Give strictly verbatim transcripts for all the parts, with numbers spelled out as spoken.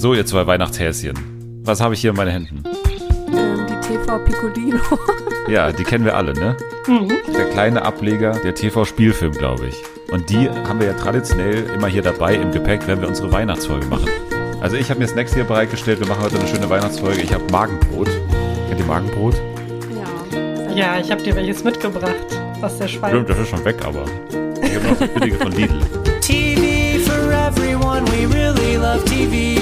So, ihr zwei Weihnachtshäschen. Was habe ich hier in meinen Händen? Ähm, die T V Piccolino. Ja, die kennen wir alle, ne? Mhm. Der kleine Ableger der T V Spielfilm, glaube ich. Und die haben wir ja traditionell immer hier dabei im Gepäck, wenn wir unsere Weihnachtsfolge machen. Also ich habe mir Snacks hier bereitgestellt. Wir machen heute eine schöne Weihnachtsfolge. Ich habe Magenbrot. Kennt ihr Magenbrot? Ja. Ja, ich habe dir welches mitgebracht aus der Schweiz. Stimmt, das ist schon weg, aber ich habe noch das billige von Lidl. T V for everyone, we really love T V.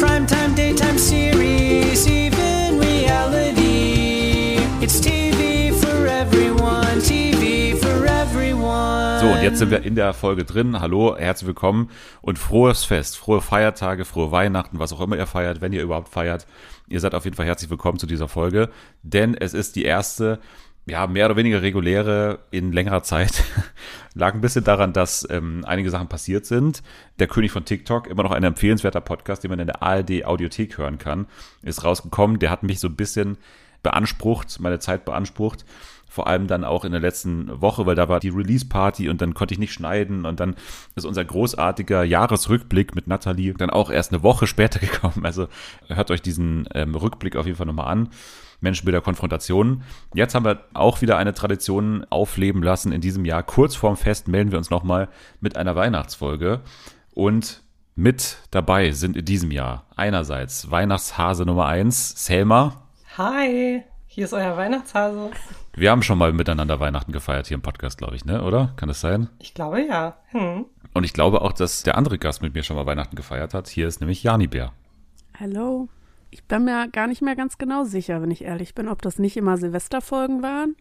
Primetime, daytime series, even reality. It's T V for everyone, T V for everyone. So, und jetzt sind wir in der Folge drin. Hallo, herzlich willkommen und frohes Fest, frohe Feiertage, frohe Weihnachten, was auch immer ihr feiert, wenn ihr überhaupt feiert. Ihr seid auf jeden Fall herzlich willkommen zu dieser Folge, denn es ist die erste, ja, mehr oder weniger reguläre in längerer Zeit. Lag ein bisschen daran, dass ähm, einige Sachen passiert sind. Der König von TikTok, immer noch ein empfehlenswerter Podcast, den man in der A R D-Audiothek hören kann, ist rausgekommen. Der hat mich so ein bisschen beansprucht, meine Zeit beansprucht. Vor allem dann auch in der letzten Woche, weil da war die Release-Party und dann konnte ich nicht schneiden. Und dann ist unser großartiger Jahresrückblick mit Nathalie dann auch erst eine Woche später gekommen. Also hört euch diesen ähm, Rückblick auf jeden Fall nochmal an. Menschenbilder, Konfrontationen. Jetzt haben wir auch wieder eine Tradition aufleben lassen in diesem Jahr. Kurz vorm Fest melden wir uns nochmal mit einer Weihnachtsfolge. Und mit dabei sind in diesem Jahr einerseits Weihnachtshase Nummer eins, Selma. Hi, hier ist euer Weihnachtshase. Wir haben schon mal miteinander Weihnachten gefeiert hier im Podcast, glaube ich, ne? Oder? Kann das sein? Ich glaube, ja. Hm. Und ich glaube auch, dass der andere Gast mit mir schon mal Weihnachten gefeiert hat. Hier ist nämlich Jani Bär. Hallo. Ich bin mir gar nicht mehr ganz genau sicher, wenn ich ehrlich bin, ob das nicht immer Silvesterfolgen waren.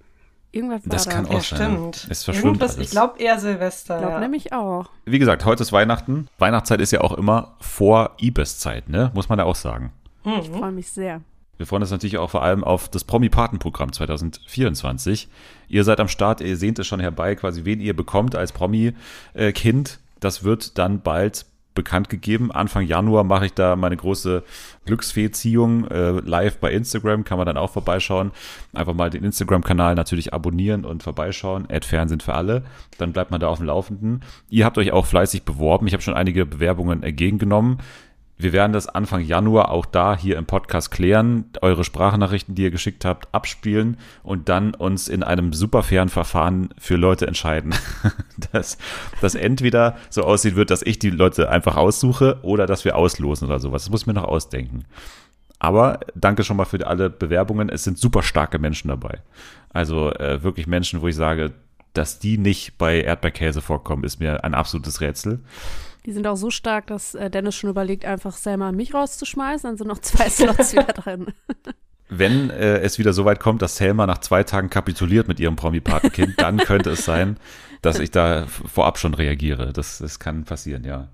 Irgendwas war das. Das kann auch sein. Es verschwimmt alles. Ich glaube eher Silvester. Ich glaube ja. nämlich auch. Wie gesagt, heute ist Weihnachten. Weihnachtszeit ist ja auch immer vor Ibis-Zeit, ne? Muss man ja auch sagen. Mhm. Ich freue mich sehr. Wir freuen uns natürlich auch vor allem auf das Promi-Paten-Programm zwanzig vierundzwanzig. Ihr seid am Start, ihr sehnt es schon herbei, quasi wen ihr bekommt als Promi-Kind. Das wird dann bald bekannt gegeben. Anfang Januar mache ich da meine große Glücksfee-Ziehung äh, live bei Instagram. Kann man dann auch vorbeischauen. Einfach mal den Instagram-Kanal natürlich abonnieren und vorbeischauen. at Fernsehen für alle. Dann bleibt man da auf dem Laufenden. Ihr habt euch auch fleißig beworben. Ich habe schon einige Bewerbungen entgegengenommen. Wir werden das Anfang Januar auch da hier im Podcast klären, eure Sprachnachrichten, die ihr geschickt habt, abspielen und dann uns in einem super fairen Verfahren für Leute entscheiden, dass das entweder so aussieht wird, dass ich die Leute einfach aussuche oder dass wir auslosen oder sowas. Das muss ich mir noch ausdenken. Aber danke schon mal für alle Bewerbungen. Es sind super starke Menschen dabei. Also äh, wirklich Menschen, wo ich sage, dass die nicht bei Erdbeerkäse vorkommen, ist mir ein absolutes Rätsel. Die sind auch so stark, dass Dennis schon überlegt, einfach Selma und mich rauszuschmeißen. Dann sind noch zwei Slots wieder drin. Wenn äh, es wieder so weit kommt, dass Selma nach zwei Tagen kapituliert mit ihrem Promi-Patenkind, dann könnte es sein, dass ich da vorab schon reagiere. Das, das kann passieren, ja.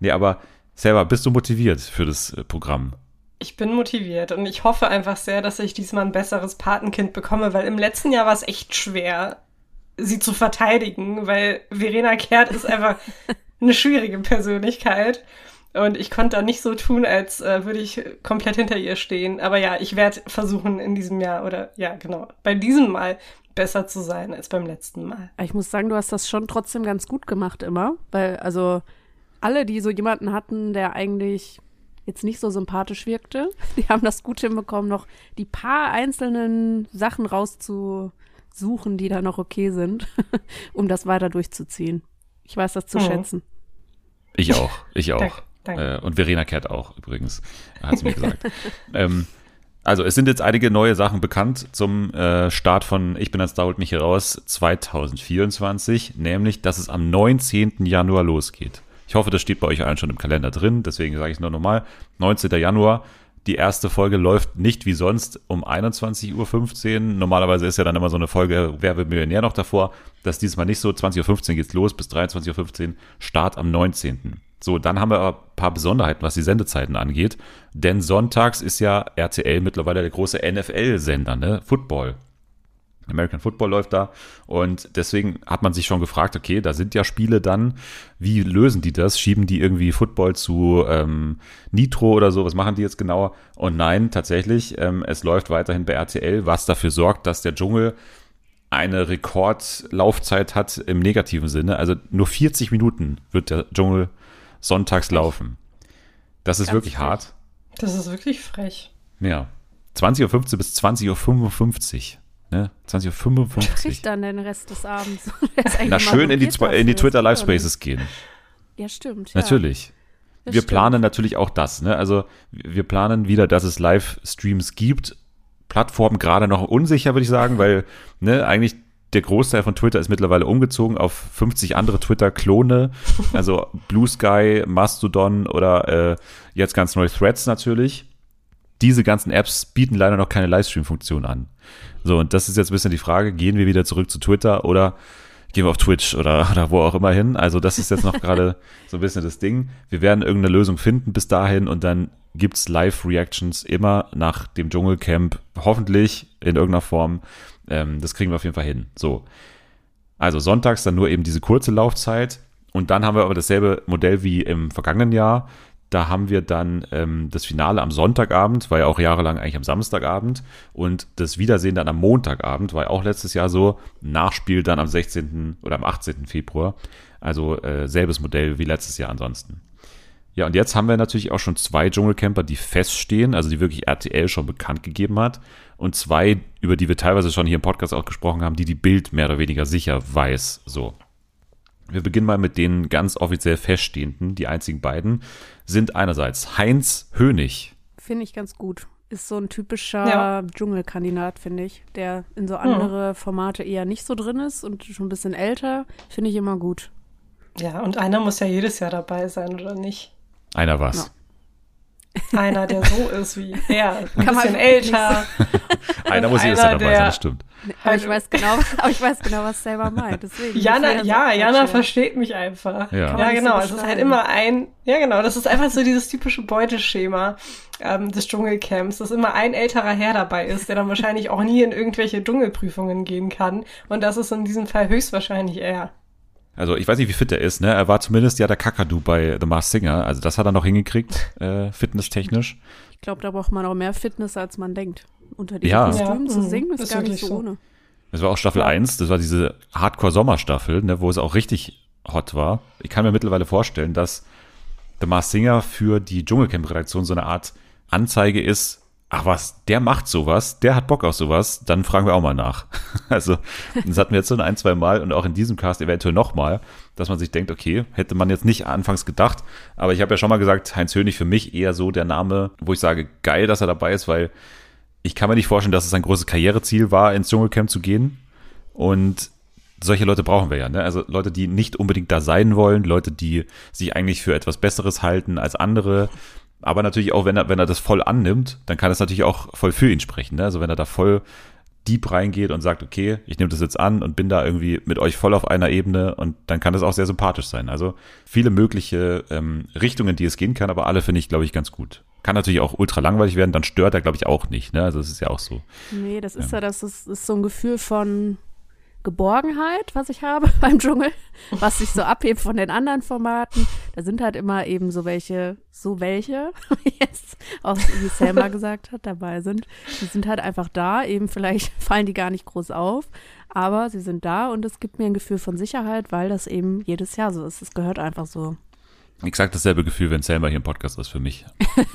Nee, aber Selma, bist du motiviert für das Programm? Ich bin motiviert und ich hoffe einfach sehr, dass ich diesmal ein besseres Patenkind bekomme, weil im letzten Jahr war es echt schwer, sie zu verteidigen, weil Verena Kehrt ist einfach eine schwierige Persönlichkeit und ich konnte da nicht so tun, als äh, würde ich komplett hinter ihr stehen. Aber ja, ich werde versuchen in diesem Jahr oder ja, genau, bei diesem Mal besser zu sein als beim letzten Mal. Ich muss sagen, du hast das schon trotzdem ganz gut gemacht immer, weil also alle, die so jemanden hatten, der eigentlich jetzt nicht so sympathisch wirkte, die haben das gut hinbekommen, noch die paar einzelnen Sachen rauszusuchen, die da noch okay sind, um das weiter durchzuziehen. Ich weiß das zu mhm. schätzen. Ich auch, ich auch. Danke, danke. Äh, und Verena Kehrt auch übrigens, hat sie mir gesagt. ähm, also es sind jetzt einige neue Sachen bekannt zum äh, Start von Ich bin als Da holt mich hier raus zwanzig vierundzwanzig, nämlich, dass es am neunzehnten Januar losgeht. Ich hoffe, das steht bei euch allen schon im Kalender drin, deswegen sage ich es nur nochmal. neunzehnten Januar, die erste Folge läuft nicht wie sonst um einundzwanzig Uhr fünfzehn. Normalerweise ist ja dann immer so eine Folge, wer wird Millionär noch davor. Das ist diesmal nicht so. zwanzig Uhr fünfzehn geht's los bis dreiundzwanzig Uhr fünfzehn. Start am neunzehnten So, dann haben wir aber ein paar Besonderheiten, was die Sendezeiten angeht. Denn sonntags ist ja R T L mittlerweile der große N F L-Sender, ne? Football. American Football läuft da und deswegen hat man sich schon gefragt, okay, da sind ja Spiele dann, wie lösen die das? Schieben die irgendwie Football zu ähm, Nitro oder so? Was machen die jetzt genauer? Und nein, tatsächlich, ähm, es läuft weiterhin bei R T L, was dafür sorgt, dass der Dschungel eine Rekordlaufzeit hat im negativen Sinne. Also nur vierzig Minuten wird der Dschungel sonntags laufen. Das ist Ganz wirklich frech. hart. Das ist wirklich frech. Ja. zwanzig Uhr fünfzehn bis zwanzig Uhr fünfundfünfzig. Ne? zwanzig Uhr fünfundfünfzig. Was kriegt dann den Rest des Abends? Na, schön in die, in die Twitter Live Spaces gehen. Ja, stimmt. Ja. Natürlich. Das wir stimmt. planen natürlich auch das. Ne? Also wir planen wieder, dass es Livestreams gibt. Plattform gerade noch unsicher, würde ich sagen, weil ne, eigentlich der Großteil von Twitter ist mittlerweile umgezogen auf fünfzig andere Twitter-Klone, also Blue Sky, Mastodon oder äh, jetzt ganz neue Threads natürlich. Diese ganzen Apps bieten leider noch keine Livestream-Funktion an. So, und das ist jetzt ein bisschen die Frage, gehen wir wieder zurück zu Twitter oder gehen wir auf Twitch oder, oder wo auch immer hin? Also das ist jetzt noch gerade so ein bisschen das Ding. Wir werden irgendeine Lösung finden bis dahin und dann gibt es Live-Reactions immer nach dem Dschungelcamp, hoffentlich in irgendeiner Form. Ähm, das kriegen wir auf jeden Fall hin. So. Also sonntags dann nur eben diese kurze Laufzeit. Und dann haben wir aber dasselbe Modell wie im vergangenen Jahr. Da haben wir dann ähm, das Finale am Sonntagabend, war ja auch jahrelang eigentlich am Samstagabend. Und das Wiedersehen dann am Montagabend, war ja auch letztes Jahr so. Nachspiel dann am sechzehnten oder am achtzehnten Februar. Also äh, selbes Modell wie letztes Jahr ansonsten. Ja, und jetzt haben wir natürlich auch schon zwei Dschungelcamper, die feststehen, also die wirklich R T L schon bekannt gegeben hat. Und zwei, über die wir teilweise schon hier im Podcast auch gesprochen haben, die die Bild mehr oder weniger sicher weiß. So, wir beginnen mal mit den ganz offiziell Feststehenden. Die einzigen beiden sind einerseits Heinz Hönig. Finde ich ganz gut. Ist so ein typischer ja. Dschungelkandidat, finde ich, der in so andere Formate eher nicht so drin ist und schon ein bisschen älter. Finde ich immer gut. Ja, und einer muss ja jedes Jahr dabei sein, oder nicht? Einer was? No. Einer, der so ist wie er, ein Kann bisschen älter. Einer muss jedes Jahr dabei sein, das stimmt. Aber ich weiß genau, aber ich weiß genau, was selber meint. Deswegen, Jana, ja, Jana versteht mich einfach. Ja, ja genau, so es ist halt immer ein, ja genau, das ist einfach so dieses typische Beuteschema ähm, des Dschungelcamps, dass immer ein älterer Herr dabei ist, der dann wahrscheinlich auch nie in irgendwelche Dschungelprüfungen gehen kann. Und das ist in diesem Fall höchstwahrscheinlich er. Also ich weiß nicht, wie fit er ist, ne? Er war zumindest ja der Kakadu bei The Masked Singer. Also das hat er noch hingekriegt, äh, fitnesstechnisch. Ich glaube, da braucht man auch mehr Fitness, als man denkt. Unter diesen ja. Kostümen ja. zu singen, ist, ist gar nicht so, so ohne. Das war auch Staffel eins, das war diese Hardcore-Sommerstaffel, ne, wo es auch richtig hot war. Ich kann mir mittlerweile vorstellen, dass The Masked Singer für die Dschungelcamp-Redaktion so eine Art Anzeige ist, ach was, der macht sowas, der hat Bock auf sowas, dann fragen wir auch mal nach. Also das hatten wir jetzt schon ein, zwei Mal und auch in diesem Cast eventuell nochmal, dass man sich denkt, okay, hätte man jetzt nicht anfangs gedacht, aber ich habe ja schon mal gesagt, Heinz Hönig für mich eher so der Name, wo ich sage, geil, dass er dabei ist, weil ich kann mir nicht vorstellen, dass es ein großes Karriereziel war, ins Dschungelcamp zu gehen und solche Leute brauchen wir ja, ne? Also Leute, die nicht unbedingt da sein wollen, Leute, die sich eigentlich für etwas Besseres halten als andere. Aber natürlich auch, wenn er, wenn er das voll annimmt, dann kann es natürlich auch voll für ihn sprechen. Ne? Also wenn er da voll deep reingeht und sagt, okay, ich nehme das jetzt an und bin da irgendwie mit euch voll auf einer Ebene und dann kann das auch sehr sympathisch sein. Also viele mögliche ähm, Richtungen, die es gehen kann, aber alle finde ich, glaube ich, ganz gut. Kann natürlich auch ultra langweilig werden, dann stört er, glaube ich, auch nicht. Ne? Also das ist ja auch so. Nee, das ist ja, ja das ist, ist so ein Gefühl von Geborgenheit, was ich habe beim Dschungel, was sich so abhebt von den anderen Formaten. Da sind halt immer eben so welche, so welche, wie jetzt auch wie Selma gesagt hat, dabei sind. Die sind halt einfach da, eben vielleicht fallen die gar nicht groß auf, aber sie sind da und es gibt mir ein Gefühl von Sicherheit, weil das eben jedes Jahr so ist. Es gehört einfach so. Exakt dasselbe Gefühl, wenn Selma hier im Podcast ist für mich.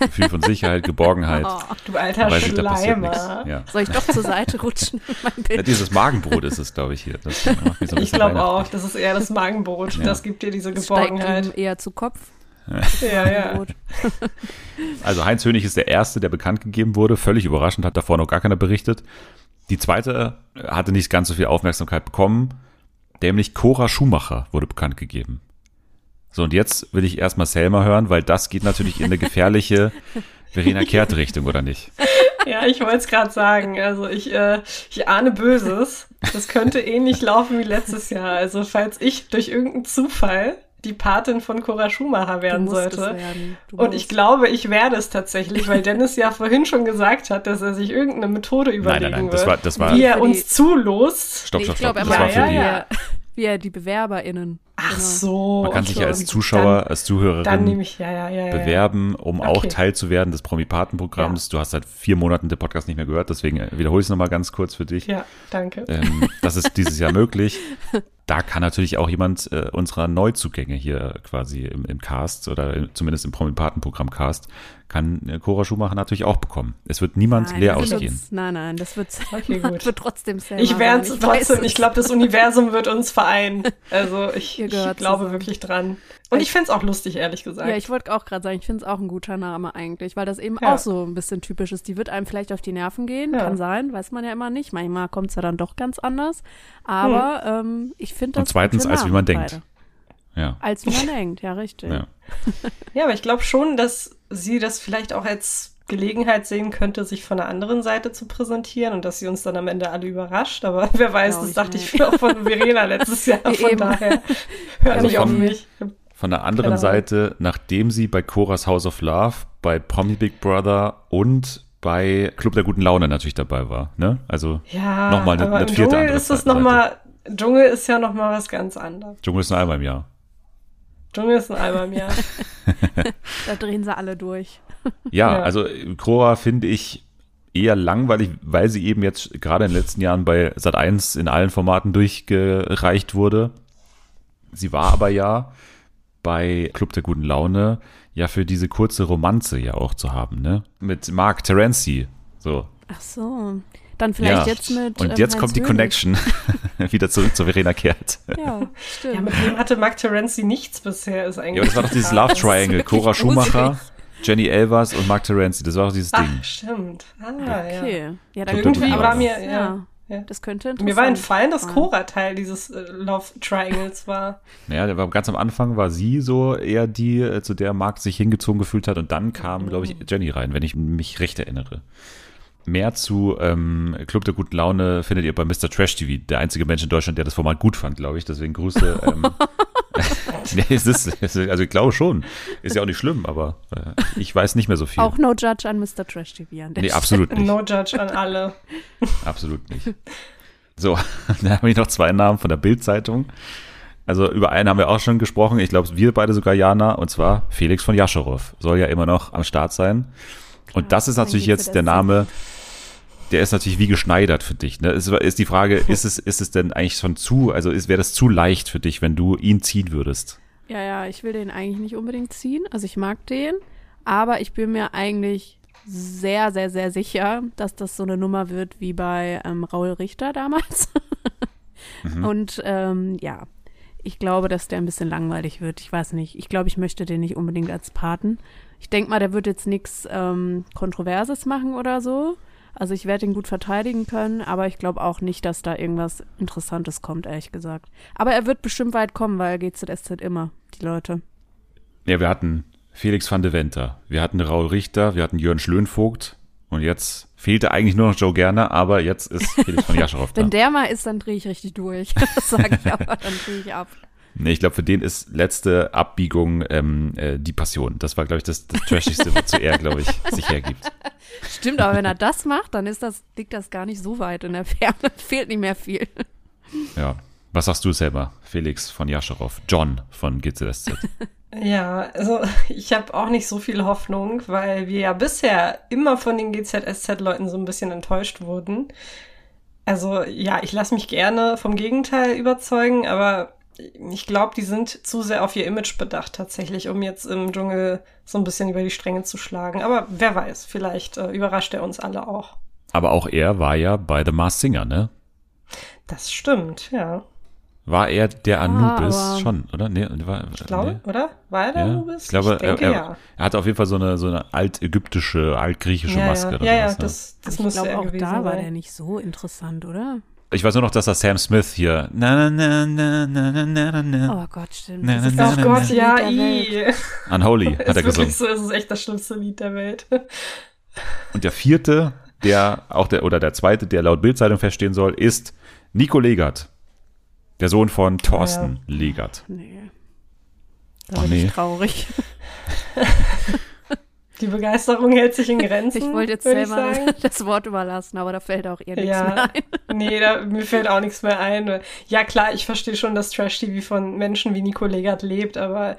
Gefühl von Sicherheit, Geborgenheit. Oh, du alter Schleimer. Ja. Soll ich doch zur Seite rutschen? Mein Bild? Ja, dieses Magenbrot ist es, glaube ich, hier. Das macht mich so ein ich glaube auch, das ist eher das Magenbrot. Ja. Das gibt dir diese Geborgenheit. Steigt eher zu Kopf. Ja, ja. Also Heinz Hönig ist der Erste, der bekannt gegeben wurde. Völlig überraschend, hat davor noch gar keiner berichtet. Die Zweite hatte nicht ganz so viel Aufmerksamkeit bekommen. Nämlich Cora Schumacher wurde bekannt gegeben. So, und jetzt will ich erstmal Selma hören, weil das geht natürlich in eine gefährliche Verena Kehrt-Richtung, oder nicht? Ja, ich wollte es gerade sagen. Also ich, äh, ich ahne Böses. Das könnte ähnlich laufen wie letztes Jahr. Also falls ich durch irgendeinen Zufall die Patin von Cora Schumacher werden sollte. Werden. Und ich glaube, ich werde es tatsächlich, weil Dennis ja vorhin schon gesagt hat, dass er sich irgendeine Methode überlegen nein, nein, nein, das war, das war, wie er uns die... zulost. Stopp, stopp, stopp. Das war für die... Ja. Wie ja, die BewerberInnen. Ach genau. So. Man kann sich ja als Zuschauer, dann, als Zuhörerin dann nehme ich, ja, ja, ja, bewerben, um okay. auch Teil zu werden des Promi-Paten-Programms. Ja. Du hast seit vier Monaten den Podcast nicht mehr gehört, deswegen wiederhole ich es nochmal ganz kurz für dich. Ja, danke. Ähm, das ist dieses Jahr möglich. da kann natürlich auch jemand äh, unserer Neuzugänge hier quasi im, im Cast oder im, zumindest im Promi-Paten-Programm Cast, kann äh, Cora Schumacher natürlich auch bekommen. Es wird niemand nein, leer ausgehen. Uns, nein, nein, das wird, okay, gut. wird trotzdem selber. Ich werde es trotzdem. Ich glaube, das Universum wird uns vereinen. Also ich, ich glaube zusammen. wirklich dran. Und ich, ich finde es auch lustig, ehrlich gesagt. Ja, ich wollte auch gerade sagen, ich finde es auch ein guter Name eigentlich, weil das eben ja. auch so ein bisschen typisch ist. Die wird einem vielleicht auf die Nerven gehen, ja. kann sein, weiß man ja immer nicht. Manchmal kommt es ja dann doch ganz anders. Aber hm. ähm, ich finde das. Und zweitens, als wie man beide. denkt. Ja. Als wie man denkt, ja, richtig. Ja, ja, aber ich glaube schon, dass sie das vielleicht auch als Gelegenheit sehen könnte, sich von der anderen Seite zu präsentieren und dass sie uns dann am Ende alle überrascht. Aber wer weiß, genau, das dachte ich auch von Verena letztes Jahr. Von Eben. daher hört also nicht auf mich. Von der anderen genau. Seite, nachdem sie bei Cora's House of Love, bei Promi Big Brother und bei Club der guten Laune natürlich dabei war, ne? Also ja, nochmal eine, eine vierte andere Seite. Ist noch mal, Dschungel ist ja nochmal was ganz anderes. Dschungel ist nur einmal im Jahr. Dschungel ist nur einmal im Jahr. Da drehen sie alle durch. Ja, ja. Also Cora finde ich eher langweilig, weil sie eben jetzt gerade in den letzten Jahren bei Sat eins in allen Formaten durchgereicht wurde. Sie war aber ja bei Club der guten Laune ja für diese kurze Romanze ja auch zu haben, ne? Mit Mark Terenzi, so. Ach so. Dann vielleicht ja. jetzt mit Und jetzt ähm, kommt die Hönig. Connection wieder zurück zu Verena Kehrt. Ja, stimmt. Ja, mit dem hatte Mark Terenzi nichts bisher, ist eigentlich. Ja, aber das war doch dieses Love Triangle. Cora Schumacher, lustig. Jenny Elvers und Mark Terenzi. Das war doch dieses Ach, Ding. Ach, stimmt. Ah, okay. ja. Ja, dann irgendwie war mir, ja. ja. Ja. Das könnte interessant Mir war entfallen, dass Cora Teil dieses äh, Love Triangles war. Naja, ganz am Anfang war sie so eher die, äh, zu der Marc sich hingezogen gefühlt hat. Und dann kam, mhm. glaube ich, Jenny rein, wenn ich mich recht erinnere. Mehr zu ähm, Club der guten Laune findet ihr bei Mister Trash T V. Der einzige Mensch in Deutschland, der das Format gut fand, glaube ich. Deswegen Grüße. Ähm, nee, es ist, es ist, also ich glaube schon. Ist ja auch nicht schlimm, aber äh, ich weiß nicht mehr so viel. Auch No Judge an Mister Trash T V an der Nee, absolut nicht. No Judge an alle. Absolut nicht. So, dann habe ich noch zwei Namen von der Bild-Zeitung. Also über einen haben wir auch schon gesprochen. Ich glaube, wir beide sogar, Jana. Und zwar Felix von Jaschorow. Soll ja immer noch am Start sein. Und das ist natürlich jetzt der Name, der ist natürlich wie geschneidert für dich. Ne? Ist, ist die Frage, ist es, ist es denn eigentlich schon zu, also wäre das zu leicht für dich, wenn du ihn ziehen würdest? Ja, ja, ich will den eigentlich nicht unbedingt ziehen. Also ich mag den, aber ich bin mir eigentlich sehr, sehr, sehr sicher, dass das so eine Nummer wird wie bei ähm, Raul Richter damals. mhm. Und ähm, ja, ich glaube, dass der ein bisschen langweilig wird. Ich weiß nicht. Ich glaube, ich möchte den nicht unbedingt als Paten. Ich denke mal, der wird jetzt nichts ähm, Kontroverses machen oder so. Also ich werde ihn gut verteidigen können, aber ich glaube auch nicht, dass da irgendwas Interessantes kommt, ehrlich gesagt. Aber er wird bestimmt weit kommen, weil G Z S Z immer, die Leute. Ja, wir hatten Felix van de Venter, wir hatten Raul Richter, wir hatten Jörn Schlönvogt und jetzt fehlte eigentlich nur noch Joe Gerner, aber jetzt ist Felix von Jaschorow da. Wenn der mal ist, dann drehe ich richtig durch. Das sage ich aber, dann drehe ich ab. Nee, ich glaube, für den ist letzte Abbiegung ähm, äh, die Passion. Das war, glaube ich, das, das Trashigste, wozu er, glaube ich, sich hergibt. Stimmt, aber wenn er das macht, dann ist das, liegt das gar nicht so weit in der Ferne. Fehlt nicht mehr viel. Ja, was sagst du selber, Felix von Jaschorow, John von G Z S Z? Ja, also ich habe auch nicht so viel Hoffnung, weil wir ja bisher immer von den G Z S Z-Leuten so ein bisschen enttäuscht wurden. Also ja, ich lasse mich gerne vom Gegenteil überzeugen, aber ich glaube, die sind zu sehr auf ihr Image bedacht tatsächlich, um jetzt im Dschungel so ein bisschen über die Stränge zu schlagen. Aber wer weiß, vielleicht äh, überrascht er uns alle auch. Aber auch er war ja bei The Masked Singer, ne? Das stimmt, ja. War er der Anubis ah, schon, oder? Nee, war, ich glaube, nee. oder? War er der ja, Anubis? Ich glaube, ich denke, er, er, ja. er hatte auf jeden Fall so eine, so eine altägyptische, altgriechische ja, Maske. Ja, oder ja, sowas, das, das muss er gewesen sein. Ich glaube, auch da war der nicht so interessant, oder? Ich weiß nur noch, dass da Sam Smith hier. Na, na, na, na, na, na, na. Oh Gott, stimmt. Na, na, na, oh Gott, ja, i. Unholy hat er gesungen. So, das ist echt das schlimmste Lied der Welt. Und der vierte, der auch der oder der zweite, der laut Bild-Zeitung feststehen soll, ist Nico Legat, der Sohn von Thorsten ja. Legat. Nee. Da bin oh, nee. ich traurig. Die Begeisterung hält sich in Grenzen. Ich wollte jetzt selber das Wort überlassen, aber da fällt auch eher nichts ja, mehr ein. Nee, da, mir fällt auch nichts mehr ein. Ja klar, ich verstehe schon, dass Trash-T V von Menschen wie Nico Legat lebt, aber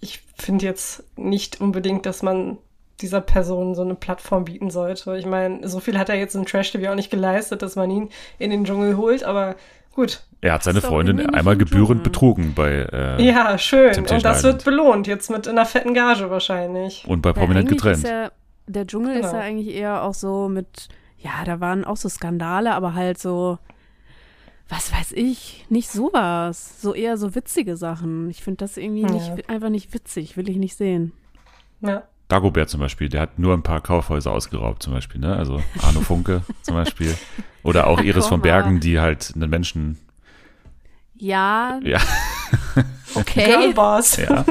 ich finde jetzt nicht unbedingt, dass man dieser Person so eine Plattform bieten sollte. Ich meine, so viel hat er jetzt in Trash-T V auch nicht geleistet, dass man ihn in den Dschungel holt, aber Gut. Er hat seine Freundin einmal gebührend betrogen bei äh, ja, schön. Und das wird belohnt. Jetzt mit einer fetten Gage wahrscheinlich. Und bei Prominent getrennt. Ja, der Dschungel genau. ist ja eigentlich eher auch so mit, ja, da waren auch so Skandale, aber halt so, was weiß ich, nicht sowas. So eher so witzige Sachen. Ich finde das irgendwie ja. nicht, einfach nicht witzig. Will ich nicht sehen. Ja. Dagobert zum Beispiel, der hat nur ein paar Kaufhäuser ausgeraubt zum Beispiel, ne? Also Arno Funke zum Beispiel. Oder auch Iris von Bergen, die halt einen Menschen... Ja. Ja. Okay. Girlboss. Ja.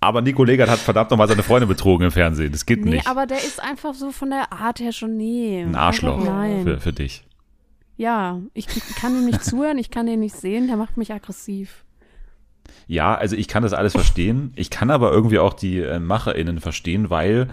Aber Nico Legert hat verdammt nochmal seine Freunde betrogen im Fernsehen. Das geht nee, nicht. Nee, aber der ist einfach so von der Art her schon, nee. Ein Arschloch für, für dich. Ja, ich kann ihm nicht zuhören, ich kann ihn nicht sehen, der macht mich aggressiv. Ja, also ich kann das alles verstehen. Ich kann aber irgendwie auch die äh, MacherInnen verstehen, weil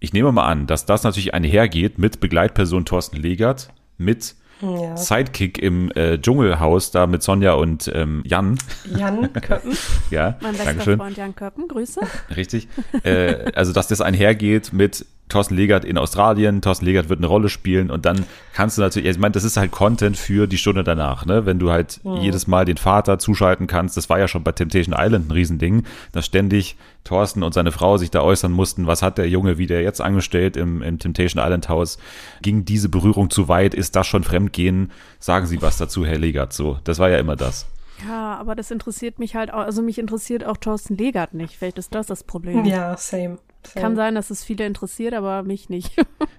ich nehme mal an, dass das natürlich einhergeht mit Begleitperson Thorsten Legert, mit ja. Sidekick im äh, Dschungelhaus, da mit Sonja und ähm, Jan. Jan Köppen. Ja, mein bester Freund Jan Köppen, Grüße. Richtig. Äh, also, dass das einhergeht mit Thorsten Legert in Australien, Thorsten Legert wird eine Rolle spielen und dann kannst du natürlich, ich meine, das ist halt Content für die Stunde danach, ne? Wenn du halt mhm. jedes Mal den Vater zuschalten kannst, das war ja schon bei Temptation Island ein Riesending, dass ständig Thorsten und seine Frau sich da äußern mussten, was hat der Junge wieder jetzt angestellt im, im Temptation Island Haus, ging diese Berührung zu weit, ist das schon Fremdgehen, sagen Sie was dazu, Herr Legert, so, das war ja immer das. Ja, aber das interessiert mich halt auch, also mich interessiert auch Thorsten Legert nicht, vielleicht ist das das Problem. Ja, same. So. Kann sein, dass es viele interessiert, aber mich nicht.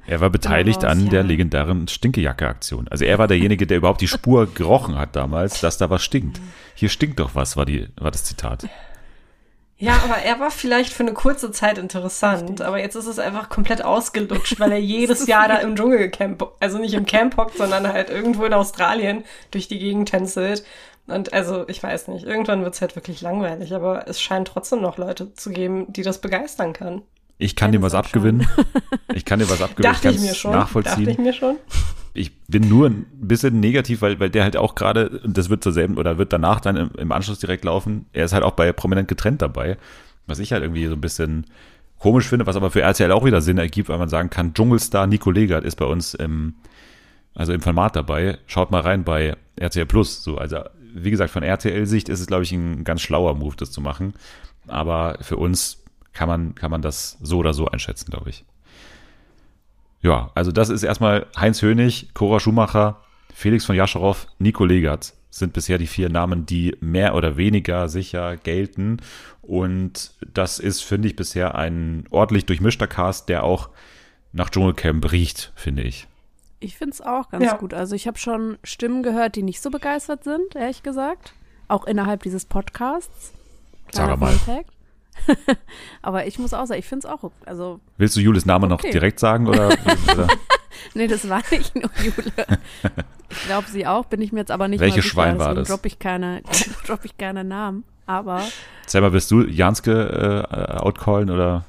Er war beteiligt an der legendären Stinkejacke-Aktion. Also er war derjenige, der überhaupt die Spur gerochen hat damals, dass da was stinkt. Hier stinkt doch was, war, die, war das Zitat. Ja, aber er war vielleicht für eine kurze Zeit interessant, Stimmt. aber jetzt ist es einfach komplett ausgelutscht, weil er jedes Jahr da im Dschungelcamp, also nicht im Camp hockt, sondern halt irgendwo in Australien durch die Gegend tänzelt. Und also, ich weiß nicht, irgendwann wird es halt wirklich langweilig, aber es scheint trotzdem noch Leute zu geben, die das begeistern kann. Ich kann ja, dir was abgewinnen. Ich kann dir was abgewinnen. Dachte ich, ich mir schon. Nachvollziehen. Dachte ich mir schon. Ich bin nur ein bisschen negativ, weil, weil der halt auch gerade, das wird zur selben oder wird danach dann im, im Anschluss direkt laufen, er ist halt auch bei Prominent getrennt dabei, was ich halt irgendwie so ein bisschen komisch finde, was aber für R T L auch wieder Sinn ergibt, weil man sagen kann, Dschungelstar Nico Legert ist bei uns im, also im Format dabei, schaut mal rein bei R T L Plus, so, also wie gesagt, von R T L-Sicht ist es, glaube ich, ein ganz schlauer Move, das zu machen. Aber für uns kann man, kann man das so oder so einschätzen, glaube ich. Ja, also das ist erstmal Heinz Hönig, Cora Schumacher, Felix von Jascharow, Nico Legert sind bisher die vier Namen, die mehr oder weniger sicher gelten. Und das ist, finde ich, bisher ein ordentlich durchmischter Cast, der auch nach Dschungelcamp riecht, finde ich. Ich finde es auch ganz ja. gut. Also ich habe schon Stimmen gehört, die nicht so begeistert sind, ehrlich gesagt. Auch innerhalb dieses Podcasts. Sag mal. Aber ich muss auch sagen, ich finde es auch. Also willst du Jules Name okay. noch direkt sagen? Oder? Nee, das war nicht nur Jule. Ich glaube sie auch, bin ich mir jetzt aber nicht Welches Schwein war das? Droppe ich, dropp ich keine Namen. Aber Selma, willst du Janske äh, outcallen oder?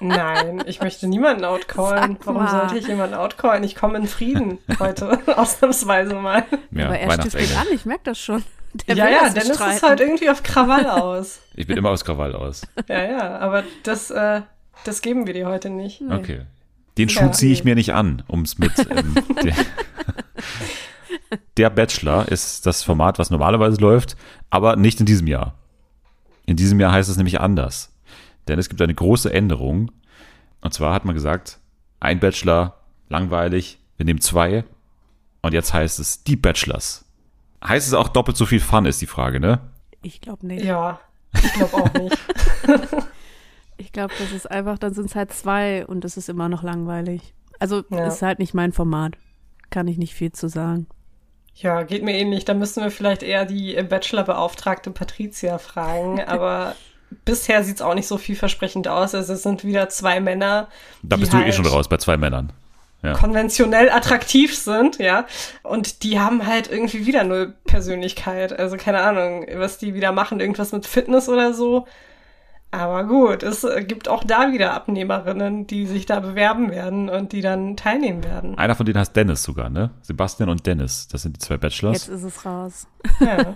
Nein, ich möchte niemanden outcallen. Warum sollte ich jemanden outcallen? Ich komme in Frieden heute, ausnahmsweise mal. Ja, aber er stiftet an, ich merke das schon. Der ja, ja, Dennis streiten. Ist halt irgendwie auf Krawall aus. Ich bin immer aus Krawall aus. Ja, ja, aber das, äh, das geben wir dir heute nicht. Nee. Okay. Den Schuh ja, ziehe ich nee. mir nicht an, um es mit ähm, der, der Bachelor ist das Format, was normalerweise läuft, aber nicht in diesem Jahr. In diesem Jahr heißt es nämlich anders. Denn es gibt eine große Änderung. Und zwar hat man gesagt, ein Bachelor, langweilig, wir nehmen zwei. Und jetzt heißt es die Bachelors. Heißt es auch doppelt so viel Fun, ist die Frage, ne? Ich glaube nicht. Ja, ich glaube auch nicht. Ich glaube, das ist einfach, dann sind es halt zwei und es ist immer noch langweilig. Also ja. ist halt nicht mein Format. Kann ich nicht viel zu sagen. Ja, geht mir ähnlich. Da müssen wir vielleicht eher die Bachelor-Beauftragte Patricia fragen, aber... Bisher sieht es auch nicht so vielversprechend aus. Also es sind wieder zwei Männer. Da bist du halt eh schon raus bei zwei Männern. Ja. Konventionell attraktiv sind, ja. Und die haben halt irgendwie wieder null Persönlichkeit. Also keine Ahnung, was die wieder machen. Irgendwas mit Fitness oder so. Aber gut, es gibt auch da wieder Abnehmerinnen, die sich da bewerben werden und die dann teilnehmen werden. Einer von denen heißt Dennis sogar, ne? Sebastian und Dennis, das sind die zwei Bachelors. Jetzt ist es raus. Ja.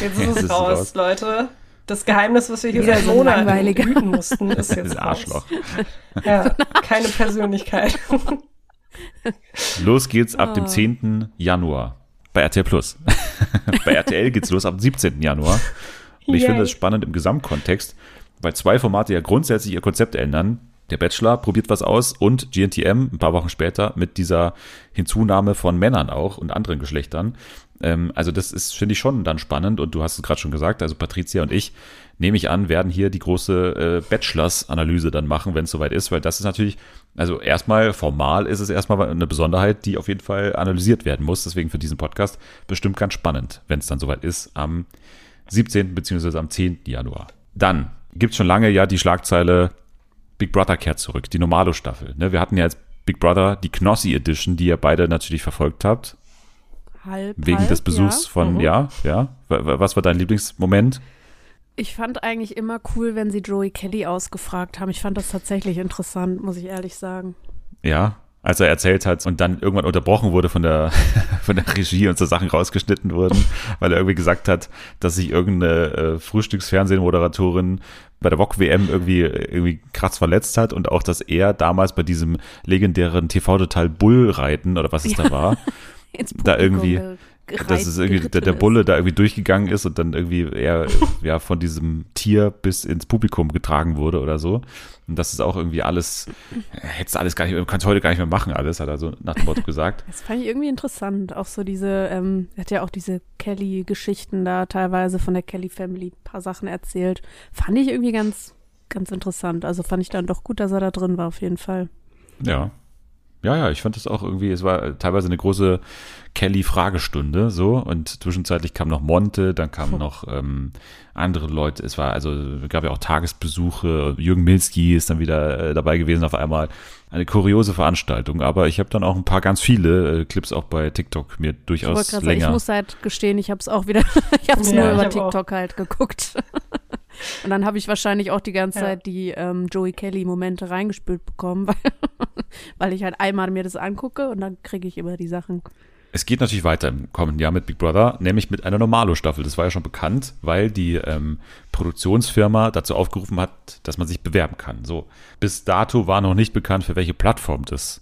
Jetzt ist Jetzt es ist raus, raus, Leute. Das Geheimnis, was wir hier seit Monaten hüten mussten, ist jetzt das Arschloch. Ja, keine Persönlichkeit. Los geht's ab dem zehnten Januar bei R T L Plus. Bei R T L geht's los ab dem siebzehnten Januar. Und ich Yay. finde das spannend im Gesamtkontext, weil zwei Formate ja grundsätzlich ihr Konzept ändern. Der Bachelor probiert was aus und G N T M ein paar Wochen später mit dieser Hinzunahme von Männern auch und anderen Geschlechtern. Ähm, also das ist, finde ich, schon dann spannend. Und du hast es gerade schon gesagt, also Patricia und ich, nehme ich an, werden hier die große äh, Bachelors-Analyse dann machen, wenn es soweit ist, weil das ist natürlich, also erstmal formal ist es erstmal eine Besonderheit, die auf jeden Fall analysiert werden muss. Deswegen für diesen Podcast bestimmt ganz spannend, wenn es dann soweit ist, am siebzehnten bzw. am zehnten Januar. Dann gibt es schon lange ja die Schlagzeile Big Brother kehrt zurück, die Normalo-Staffel. Ne, wir hatten ja jetzt Big Brother, die Knossi Edition, die ihr beide natürlich verfolgt habt. Halb, Wegen halb, des Besuchs ja. von, mhm. ja, ja. Was war dein Lieblingsmoment? Ich fand eigentlich immer cool, wenn sie Joey Kelly ausgefragt haben. Ich fand das tatsächlich interessant, muss ich ehrlich sagen. Ja, als er erzählt hat und dann irgendwann unterbrochen wurde von der, von der Regie und so Sachen rausgeschnitten wurden, weil er irgendwie gesagt hat, dass sich irgendeine äh, Frühstücksfernsehmoderatorin bei der W O K W M irgendwie, irgendwie krass verletzt hat und auch, dass er damals bei diesem legendären T V-Total-Bull-Reiten oder was es ja. da war, da irgendwie, dass es irgendwie der, der Bulle da irgendwie durchgegangen ist und dann irgendwie er ja, von diesem Tier bis ins Publikum getragen wurde oder so. Und das ist auch irgendwie alles, hättest alles gar nicht, kannst heute gar nicht mehr machen, alles, hat er so nach dem Motto gesagt. Das fand ich irgendwie interessant. Auch so diese, ähm, er hat ja auch diese Kelly-Geschichten da teilweise von der Kelly-Family ein paar Sachen erzählt. Fand ich irgendwie ganz, ganz interessant. Also fand ich dann doch gut, dass er da drin war, auf jeden Fall. Ja. Ja, ja, ich fand das auch irgendwie, es war teilweise eine große Kelly-Fragestunde so und zwischenzeitlich kam noch Monte, dann kamen oh. noch ähm, andere Leute, es war also, gab ja auch Tagesbesuche, Jürgen Milski ist dann wieder äh, dabei gewesen auf einmal, eine kuriose Veranstaltung, aber ich habe dann auch ein paar ganz viele äh, Clips auch bei TikTok mir durchaus ich länger. Sagen, ich muss halt gestehen, ich habe es auch wieder, ich habe es ja, nur über TikTok auch. halt geguckt. Und dann habe ich wahrscheinlich auch die ganze ja. Zeit die ähm, Joey Kelly-Momente reingespült bekommen, weil, weil ich halt einmal mir das angucke und dann kriege ich immer die Sachen. Es geht natürlich weiter im kommenden Jahr mit Big Brother, nämlich mit einer Normalo-Staffel. Das war ja schon bekannt, weil die ähm, Produktionsfirma dazu aufgerufen hat, dass man sich bewerben kann. So, bis dato war noch nicht bekannt, für welche Plattform das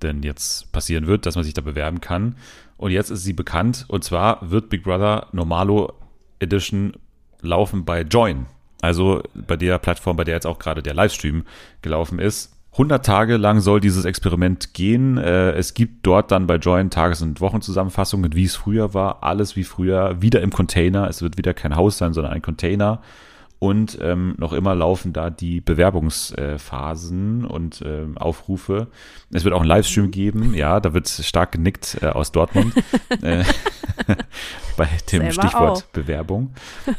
denn jetzt passieren wird, dass man sich da bewerben kann. Und jetzt ist sie bekannt und zwar wird Big Brother Normalo Edition laufen bei Joyn. Also bei der Plattform, bei der jetzt auch gerade der Livestream gelaufen ist. hundert Tage lang soll dieses Experiment gehen. Es gibt dort dann bei Joyn Tages- und Wochenzusammenfassungen, wie es früher war. Alles wie früher, wieder im Container. Es wird wieder kein Haus sein, sondern ein Container. Und ähm, noch immer laufen da die Bewerbungsphasen und äh, Aufrufe. Es wird auch einen Livestream geben. Ja, da wird stark genickt äh, aus Dortmund. äh, bei dem Selber Stichwort auch. Bewerbung.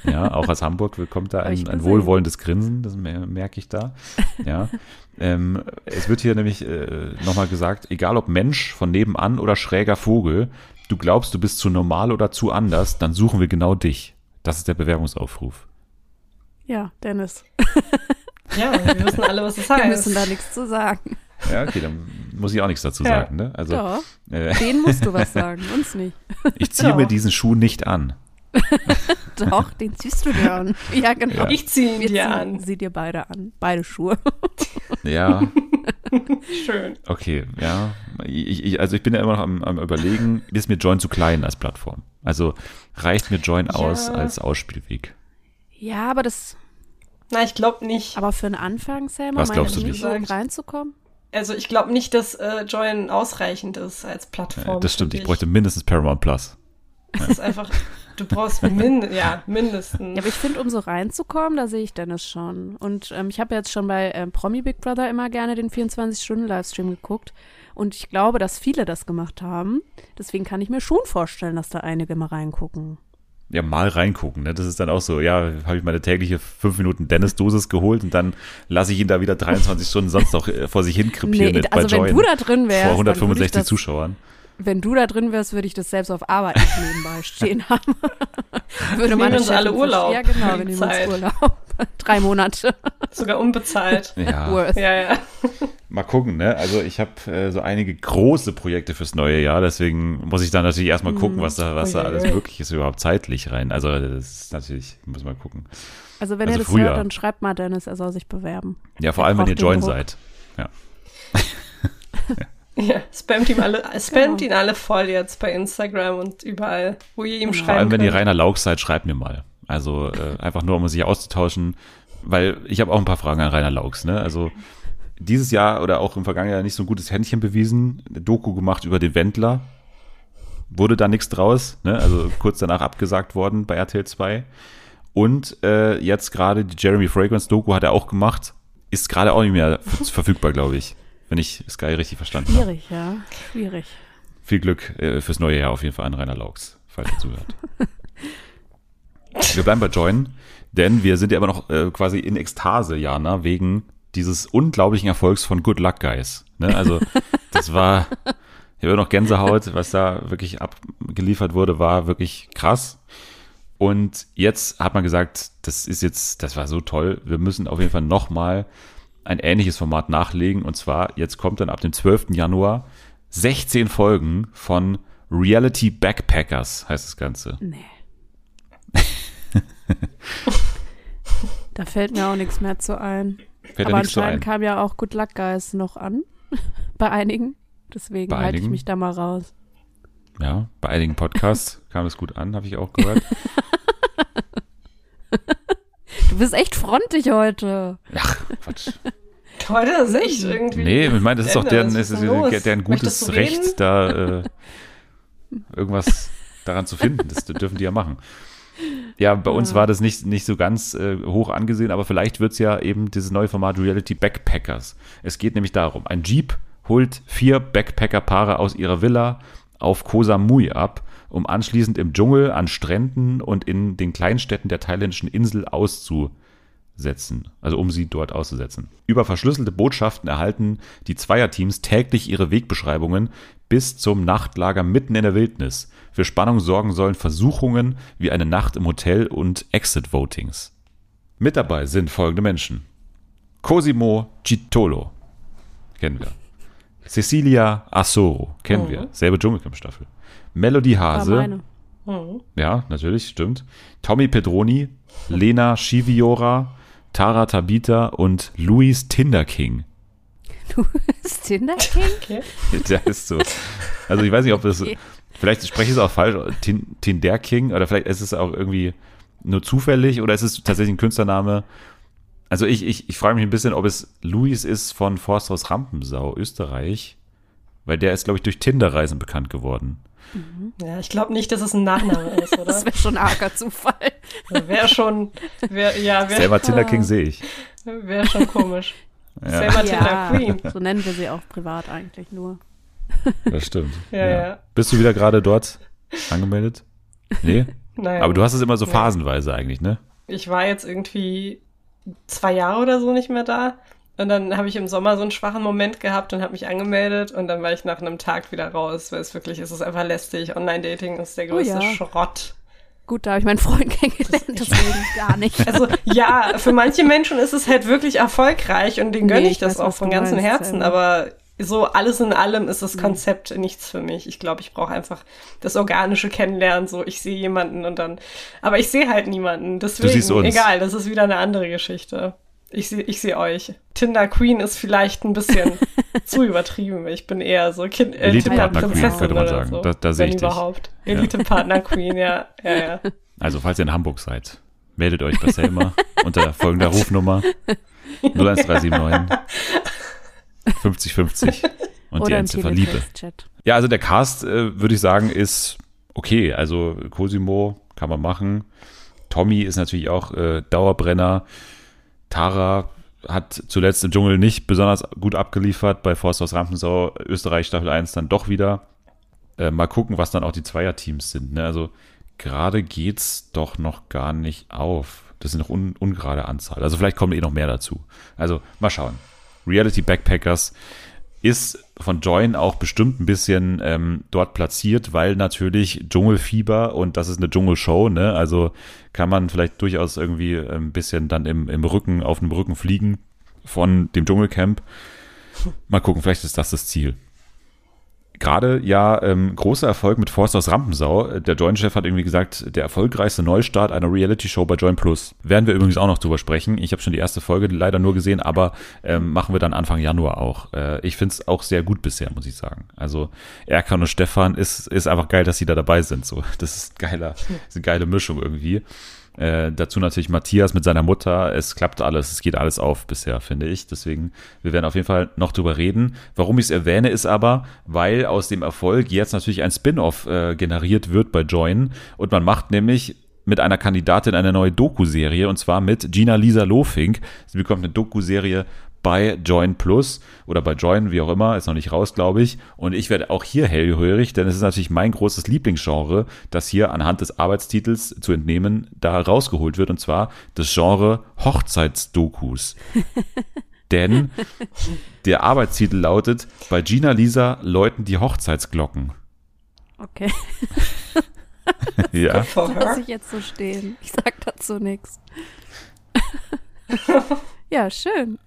Ja, auch aus Hamburg kommt da ein, ein wohlwollendes Grinsen. Das merke ich da. Ja. Ähm, es wird hier nämlich äh, nochmal gesagt, egal ob Mensch von nebenan oder schräger Vogel, du glaubst, du bist zu normal oder zu anders, dann suchen wir genau dich. Das ist der Bewerbungsaufruf. Ja, Dennis. Ja, wir wissen alle, was das heißt. Wir müssen da nichts zu sagen. Ja, okay, dann muss ich auch nichts dazu ja. sagen. Ne? Also, Doch, äh, denen musst du was sagen, uns nicht. Ich ziehe Doch. mir diesen Schuh nicht an. Doch, den ziehst du dir an. Ja, genau. Ja. Ich ziehe ihn Wir dir an. Sieh dir beide an, beide Schuhe. Ja. Schön. Okay, ja. Ich, ich, also ich bin ja immer noch am, am Überlegen, ist mir Joyn zu klein als Plattform? Also reicht mir Joyn aus ja. als Ausspielweg? Ja, aber das. Na, ich glaube nicht. Aber für einen Anfang, Selma, Was glaubst du nicht? So, um reinzukommen? Also ich glaube nicht, dass äh, Joyn ausreichend ist als Plattform. Ja, das stimmt, ich bräuchte mindestens Paramount Plus. Das ja. ist einfach, du brauchst mind- ja, mindestens. Ja, aber ich finde, um so reinzukommen, da sehe ich Dennis schon. Und ähm, ich habe jetzt schon bei ähm, Promi Big Brother immer gerne den vierundzwanzig-Stunden-Livestream geguckt. Und ich glaube, dass viele das gemacht haben. Deswegen kann ich mir schon vorstellen, dass da einige mal reingucken. Ja, mal reingucken, ne? Das ist dann auch so, ja, habe ich meine tägliche fünf Minuten Dennis-Dosis geholt und dann lasse ich ihn da wieder dreiundzwanzig Stunden sonst noch vor sich hin krepieren nee, also bei Joyn. Also wenn du da drin wärst, vor hundertfünfundsechzig das, Zuschauern. Wenn du da drin wärst, würde ich das selbst auf Arbeit nicht nebenbei stehen haben. Würde man uns alle Urlaub. Ja, genau, wir nehmen uns Urlaub. Drei Monate. Sogar unbezahlt. Ja. Worth. Ja, ja. Mal gucken, ne? Also ich habe äh, so einige große Projekte fürs neue Jahr, deswegen muss ich da natürlich erstmal gucken, was da, was da alles möglich ist, überhaupt zeitlich rein. Also das ist natürlich, muss mal gucken. Also wenn also ihr das hört, dann schreibt mal Dennis, er soll sich bewerben. Ja, vor allem, wenn ihr Joyn seid. Ja. Ja, spamt ihn alle, spamt genau. ihn alle voll jetzt bei Instagram und überall, wo ihr ihm ja, schreibt. Vor allem, könnt. Wenn ihr reiner Lauch seid, schreibt mir mal. Also äh, einfach nur, um sich auszutauschen, weil ich habe auch ein paar Fragen an Rainer Lauchs, ne? Also dieses Jahr oder auch im vergangenen Jahr nicht so ein gutes Händchen bewiesen, eine Doku gemacht über den Wendler, wurde da nichts draus, ne? Also kurz danach abgesagt worden bei R T L zwei. Und äh, jetzt gerade die Jeremy Fragrance-Doku hat er auch gemacht, ist gerade auch nicht mehr verfügbar, glaube ich. Wenn ich Sky richtig verstanden habe. Schwierig, ja. Schwierig. Viel Glück äh, fürs neue Jahr auf jeden Fall an Rainer Lauchs, falls ihr zuhört. Wir bleiben bei Join, denn wir sind ja immer noch äh, quasi in Ekstase, Jana, wegen dieses unglaublichen Erfolgs von Good Luck Guys. Ne? Also das war, ich habe noch Gänsehaut, was da wirklich abgeliefert wurde, war wirklich krass. Und jetzt hat man gesagt, das ist jetzt, das war so toll, wir müssen auf jeden Fall nochmal ein ähnliches Format nachlegen. Und zwar, jetzt kommt dann ab dem zwölften Januar sechzehn Folgen von Reality Backpackers, heißt das Ganze. Nee. Da fällt mir auch nichts mehr zu ein. Fällt aber anscheinend ein. Kam ja auch Good Luck Guys noch an, bei einigen. Deswegen bei halte einigen. Ich mich da mal raus. Ja, bei einigen Podcasts kam es gut an, habe ich auch gehört. Du bist echt frontig heute. Ach, Quatsch. Heute ist echt irgendwie. Nee, ich meine, das ist doch deren, ist ist deren, deren gutes Recht, da äh, irgendwas daran zu finden. Das dürfen die ja machen. Ja, bei uns ja. war das nicht, nicht so ganz äh, hoch angesehen, aber vielleicht wird es ja eben dieses neue Format Reality Backpackers. Es geht nämlich darum, ein Jeep holt vier Backpacker-Paare aus ihrer Villa auf Koh Samui ab, um anschließend im Dschungel, an Stränden und in den Kleinstädten der thailändischen Insel auszusetzen. Also um sie dort auszusetzen. Über verschlüsselte Botschaften erhalten die Zweierteams täglich ihre Wegbeschreibungen bis zum Nachtlager mitten in der Wildnis. Für Spannung sorgen sollen Versuchungen wie eine Nacht im Hotel und Exit-Votings. Mit dabei sind folgende Menschen. Cosimo Cittolo, kennen wir. Cecilia Assoro, kennen oh. wir. Selbe Dschungelcamp-Staffel. Melody Hase. Oh. Ja, natürlich, stimmt. Tommy Pedroni, Lena Schiviora, Tara Tabita und Luis Tinderking. Luis Tinderking? Okay. Der ist so. Also ich weiß nicht, ob das... Okay. Vielleicht spreche ich es auch falsch, Tinderking, oder vielleicht ist es auch irgendwie nur zufällig, oder ist es tatsächlich ein Künstlername? Also ich, ich, ich frage mich ein bisschen, ob es Luis ist von Forsthaus Rampensau, Österreich, weil der ist, glaube ich, durch Tinder-Reisen bekannt geworden. Mhm. Ja, ich glaube nicht, dass es ein Nachname ist, oder? Das wäre schon ein arger Zufall. Wäre schon, wär, ja, wäre... Selma Tinderking sehe ich. Wäre schon komisch. Ja. Selma ja, Tinder Queen. So nennen wir sie auch privat eigentlich nur. Das stimmt. Ja, ja. Ja. Bist du wieder gerade dort angemeldet? Nee? Nein. Aber du hast es immer so phasenweise ja. eigentlich, ne? Ich war jetzt irgendwie zwei Jahre oder so nicht mehr da. Und dann habe ich im Sommer so einen schwachen Moment gehabt und habe mich angemeldet. Und dann war ich nach einem Tag wieder raus, weil es wirklich ist, es ist einfach lästig. Online-Dating ist der größte oh, ja. Schrott. Gut, da habe ich meinen Freund kennengelernt, das will ich gar nicht. Also ja, für manche Menschen ist es halt wirklich erfolgreich und denen gönne nee, ich das weiß, auch von ganzem meinst, Herzen. Ja. Aber... So alles in allem ist das Konzept ja. nichts für mich. Ich glaube, ich brauche einfach das organische Kennenlernen. So, ich sehe jemanden und dann... Aber ich sehe halt niemanden. Deswegen, du siehst uns. Egal, das ist wieder eine andere Geschichte. Ich sehe ich seh euch. Tinder Queen ist vielleicht ein bisschen zu übertrieben. Ich bin eher so... Kind, äh, Elite Partner Queen, könnte man sagen. So, da da sehe ich überhaupt. Dich. Elite ja. Partner Queen, ja. Ja, ja. Also, falls ihr in Hamburg seid, meldet euch bei Selma unter folgender Rufnummer null eins drei sieben neun. fünfzig fünfzig und oder die Endziffer Liebe. Ja, also der Cast, äh, würde ich sagen, ist okay. Also Cosimo kann man machen. Tommy ist natürlich auch äh, Dauerbrenner. Tara hat zuletzt im Dschungel nicht besonders gut abgeliefert. Bei Forsthaus Rampensau, Österreich Staffel eins dann doch wieder. Äh, mal gucken, was dann auch die Zweierteams sind. Ne? Also gerade geht's doch noch gar nicht auf. Das sind noch un- ungerade Anzahl. Also vielleicht kommen eh noch mehr dazu. Also mal schauen. Reality Backpackers ist von Join auch bestimmt ein bisschen ähm, dort platziert, weil natürlich Dschungelfieber und das ist eine Dschungelshow, ne? Also kann man vielleicht durchaus irgendwie ein bisschen dann im, im Rücken, auf dem Rücken fliegen von dem Dschungelcamp. Mal gucken, vielleicht ist das das Ziel. gerade ja ähm, großer Erfolg mit Forsters Rampensau. Der Join-Chef hat irgendwie gesagt, der erfolgreichste Neustart einer Reality-Show bei Join Plus. Werden wir übrigens auch noch drüber sprechen. Ich habe schon die erste Folge leider nur gesehen, aber ähm, machen wir dann Anfang Januar auch. Äh, ich finde es auch sehr gut bisher, muss ich sagen. Also Erkan und Stefan ist, ist einfach geil, dass sie da dabei sind. So. Das ist, geiler, ist eine geile Mischung irgendwie. Äh, dazu natürlich Matthias mit seiner Mutter. Es klappt alles, es geht alles auf bisher, finde ich. Deswegen, wir werden auf jeden Fall noch drüber reden. Warum ich es erwähne, ist aber, weil aus dem Erfolg jetzt natürlich ein Spin-off äh, generiert wird bei Join. Und man macht nämlich mit einer Kandidatin eine neue Doku-Serie, und zwar mit Gina-Lisa Lofink. Sie bekommt eine Doku-Serie bei Join Plus oder bei Join, wie auch immer, ist noch nicht raus, glaube ich. Und ich werde auch hier hellhörig, denn es ist natürlich mein großes Lieblingsgenre, das hier anhand des Arbeitstitels zu entnehmen da rausgeholt wird, und zwar das Genre Hochzeitsdokus. Denn der Arbeitstitel lautet: Bei Gina-Lisa läuten die Hochzeitsglocken. Okay. Ja. Das lasse ich jetzt so stehen. Ich sag dazu nichts. Ja, schön.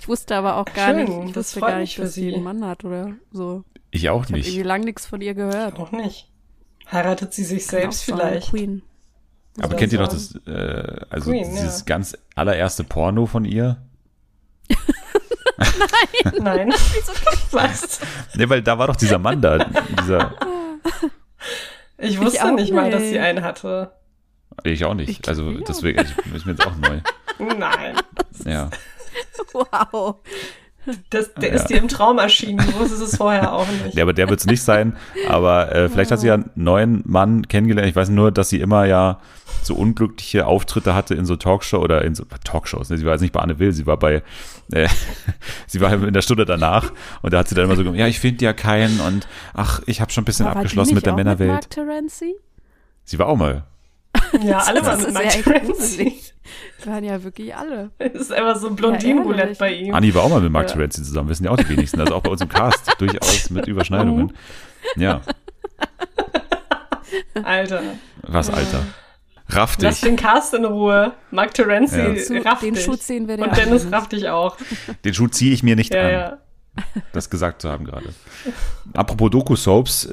Ich wusste aber auch gar schön, nicht, ich wusste gar nicht, dass sie einen Mann hat oder so. Ich auch ich nicht. Ich habe irgendwie lange nichts von ihr gehört. Ich auch nicht. Heiratet sie sich Kann selbst vielleicht? Queen. Aber kennt ihr noch das, äh, also Queen, dieses ja. ganz allererste Porno von ihr? Nein. Nein. Wieso was? Nee, weil da war doch dieser Mann da. Dieser ich wusste ich nicht, nicht mal, dass sie einen hatte. Ich auch nicht. Ich also deswegen ich, ist mir jetzt auch neu. Nein. Ja. Wow. Das, der ja. ist dir im Traum erschienen. Groß ist es vorher auch nicht. Ja, aber der wird es nicht sein. Aber äh, vielleicht hat sie ja einen neuen Mann kennengelernt. Ich weiß nur, dass sie immer ja so unglückliche Auftritte hatte in so Talkshow oder in so Talkshows. Ne? Sie war jetzt nicht bei Anne Will, sie war bei, äh, sie war in der Stunde danach. Und da hat sie dann immer so gesagt, ja, ich finde ja keinen. Und ach, ich habe schon ein bisschen aber abgeschlossen mit der Männerwelt. War Mark Terenzi? Sie war auch mal. Ja, alle waren mit Mark Terenzi. Waren ja wirklich alle. Es ist einfach so ein Blondinenroulette ja, bei ihm. Anni war auch mal mit Mark ja. Terenzi zusammen, wissen ja auch die wenigsten. Also auch bei uns im Cast durchaus mit Überschneidungen. Ja. Alter. Was, Alter? Raff dich. Lass den Cast in Ruhe. Mark Terenzi, ja. raff dich. Den Schuh ziehen wir dir an. Und Dennis, raff dich auch. Den Schuh ziehe ich mir nicht ja, an. Ja. Das gesagt zu haben gerade. Apropos Doku-Soaps.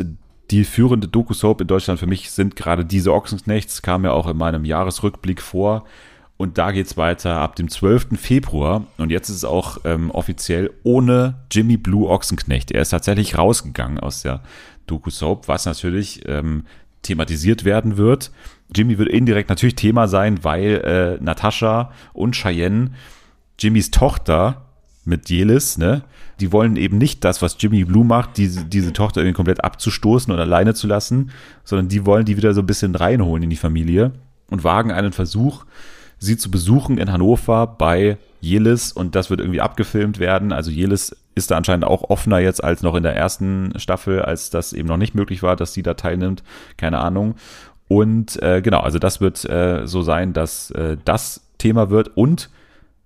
Die führende Doku-Soap in Deutschland für mich sind gerade diese Ochsenknechts, kam ja auch in meinem Jahresrückblick vor. Und da geht's weiter ab dem zwölften Februar. Und jetzt ist es auch ähm, offiziell ohne Jimmy Blue Ochsenknecht. Er ist tatsächlich rausgegangen aus der Doku-Soap, was natürlich ähm, thematisiert werden wird. Jimmy wird indirekt natürlich Thema sein, weil äh, Natascha und Cheyenne, Jimmys Tochter mit Jelis, ne? Die wollen eben nicht das, was Jimmy Blue macht, diese, diese Tochter irgendwie komplett abzustoßen und alleine zu lassen, sondern die wollen die wieder so ein bisschen reinholen in die Familie und wagen einen Versuch, sie zu besuchen in Hannover bei Jelis, und das wird irgendwie abgefilmt werden. Also Jelis ist da anscheinend auch offener jetzt als noch in der ersten Staffel, als das eben noch nicht möglich war, dass sie da teilnimmt. Keine Ahnung. Und äh, genau, also das wird äh, so sein, dass äh, das Thema wird. Und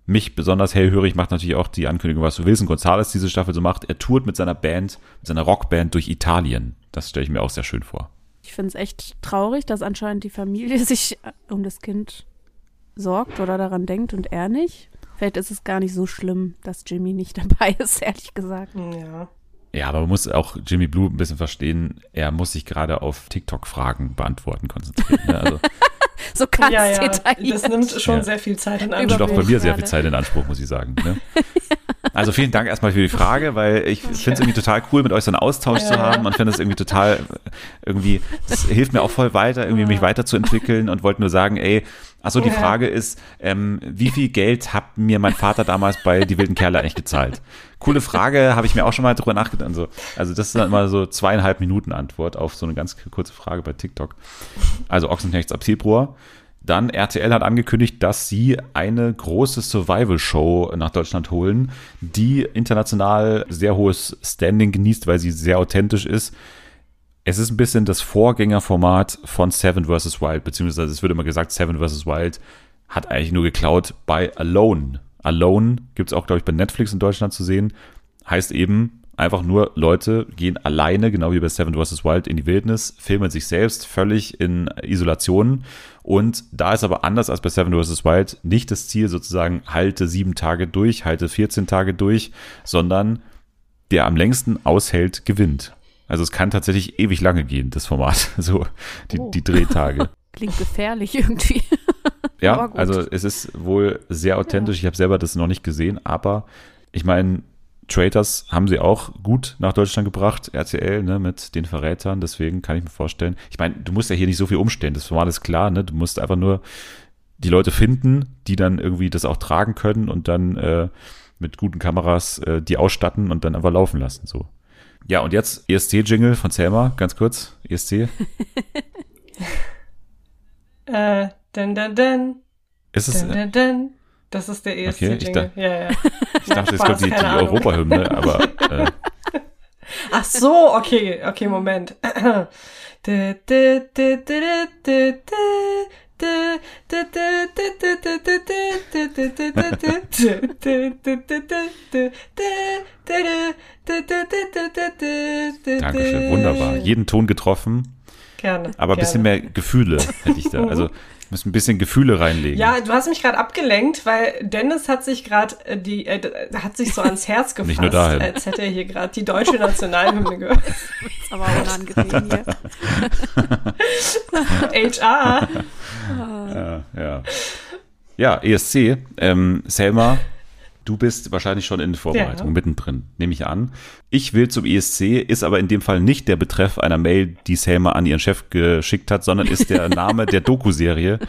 mich besonders hellhörig macht natürlich auch die Ankündigung, was Wilson Gonzalez diese Staffel so macht. Er tourt mit seiner Band, mit seiner Rockband durch Italien. Das stelle ich mir auch sehr schön vor. Ich finde es echt traurig, dass anscheinend die Familie sich um das Kind sorgt oder daran denkt und er nicht. Vielleicht ist es gar nicht so schlimm, dass Jimmy nicht dabei ist, ehrlich gesagt. Ja. Ja, aber man muss auch Jimmy Blue ein bisschen verstehen, er muss sich gerade auf TikTok-Fragen beantworten konzentrieren. Ne? Also so ganz ja, ja. detailliert. Das nimmt schon ja. sehr viel Zeit in Anspruch. Das nimmt auch bei mir sehr viel Zeit in Anspruch, muss ich sagen. Ne? Ja. Also vielen Dank erstmal für die Frage, weil ich finde es ja. irgendwie total cool, mit euch so einen Austausch ja. zu haben. Man findet es irgendwie total, irgendwie, das hilft mir auch voll weiter, irgendwie ja. mich weiterzuentwickeln, und wollte nur sagen, ey, achso, die ja. Frage ist, ähm, wie viel Geld hat mir mein Vater damals bei Die wilden Kerle eigentlich gezahlt? Coole Frage, habe ich mir auch schon mal drüber nachgedacht. Also, also das ist dann immer so zweieinhalb Minuten Antwort auf so eine ganz kurze Frage bei TikTok. Also Ochsenknechts ab Februar. Dann R T L hat angekündigt, dass sie eine große Survival-Show nach Deutschland holen, die international sehr hohes Standing genießt, weil sie sehr authentisch ist. Es ist ein bisschen das Vorgängerformat von Seven versus. Wild, beziehungsweise es wird immer gesagt, Seven versus. Wild hat eigentlich nur geklaut bei Alone. Alone gibt es auch, glaube ich, bei Netflix in Deutschland zu sehen. Heißt eben einfach nur, Leute gehen alleine, genau wie bei Seven versus. Wild, in die Wildnis, filmen sich selbst völlig in Isolation. Und da ist aber anders als bei Seven versus. Wild nicht das Ziel sozusagen, halte sieben Tage durch, halte vierzehn Tage durch, sondern der am längsten aushält, gewinnt. Also es kann tatsächlich ewig lange gehen, das Format, so die, oh. die Drehtage. Klingt gefährlich irgendwie. Ja, also es ist wohl sehr authentisch. Ja. Ich habe selber das noch nicht gesehen, aber ich meine, Traitors haben sie auch gut nach Deutschland gebracht, R T L, ne, mit den Verrätern, deswegen kann ich mir vorstellen. Ich meine, du musst ja hier nicht so viel umstellen, das Format ist klar, ne? Du musst einfach nur die Leute finden, die dann irgendwie das auch tragen können und dann äh, mit guten Kameras äh, die ausstatten und dann einfach laufen lassen, so. Ja, und jetzt E S C-Jingle von Selma, ganz kurz, E S C. äh, dun, dun, dun. Ist es, dun, dun, dun. Das ist der E S C-Jingle. Okay, ich, da- ja, ja. ich dachte, jetzt kommt die, die Europahymne, aber. Äh. Ach so, okay, okay, Moment. Dankeschön, wunderbar. Jeden Ton getroffen. Gerne. Aber ein bisschen mehr Gefühle hätte ich da. Also. Müssen ein bisschen Gefühle reinlegen. Ja, du hast mich gerade abgelenkt, weil Dennis hat sich gerade die äh, hat sich so ans Herz gefasst, nicht nur dahin, als hätte er hier gerade die deutsche Nationalhymne gehört. Ist aber unangenehm hier. H R. Ja, ja. ja E S C. Ähm, Selma, du bist wahrscheinlich schon in Vorbereitung, ja, mittendrin, nehme ich an. Ich will zum E S C, ist aber in dem Fall nicht der Betreff einer Mail, die Selma an ihren Chef geschickt hat, sondern ist der Name der Doku-Serie,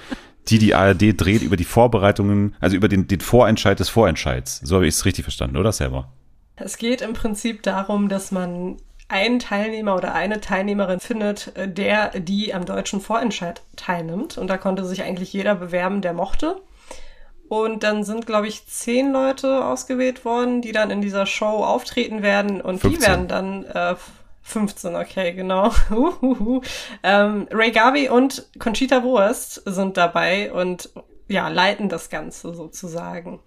die die A R D dreht über die Vorbereitungen, also über den, den Vorentscheid des Vorentscheids. So habe ich es richtig verstanden, oder Selma? Es geht im Prinzip darum, dass man einen Teilnehmer oder eine Teilnehmerin findet, der, die am deutschen Vorentscheid teilnimmt. Und da konnte sich eigentlich jeder bewerben, der mochte. Und dann sind, glaube ich, zehn Leute ausgewählt worden, die dann in dieser Show auftreten werden. Und fünfzehn. Die werden dann äh, fünfzehn, okay, genau. Uhuhu. Ähm, Ray Garvey und Conchita Wurst sind dabei und ja, leiten das Ganze sozusagen.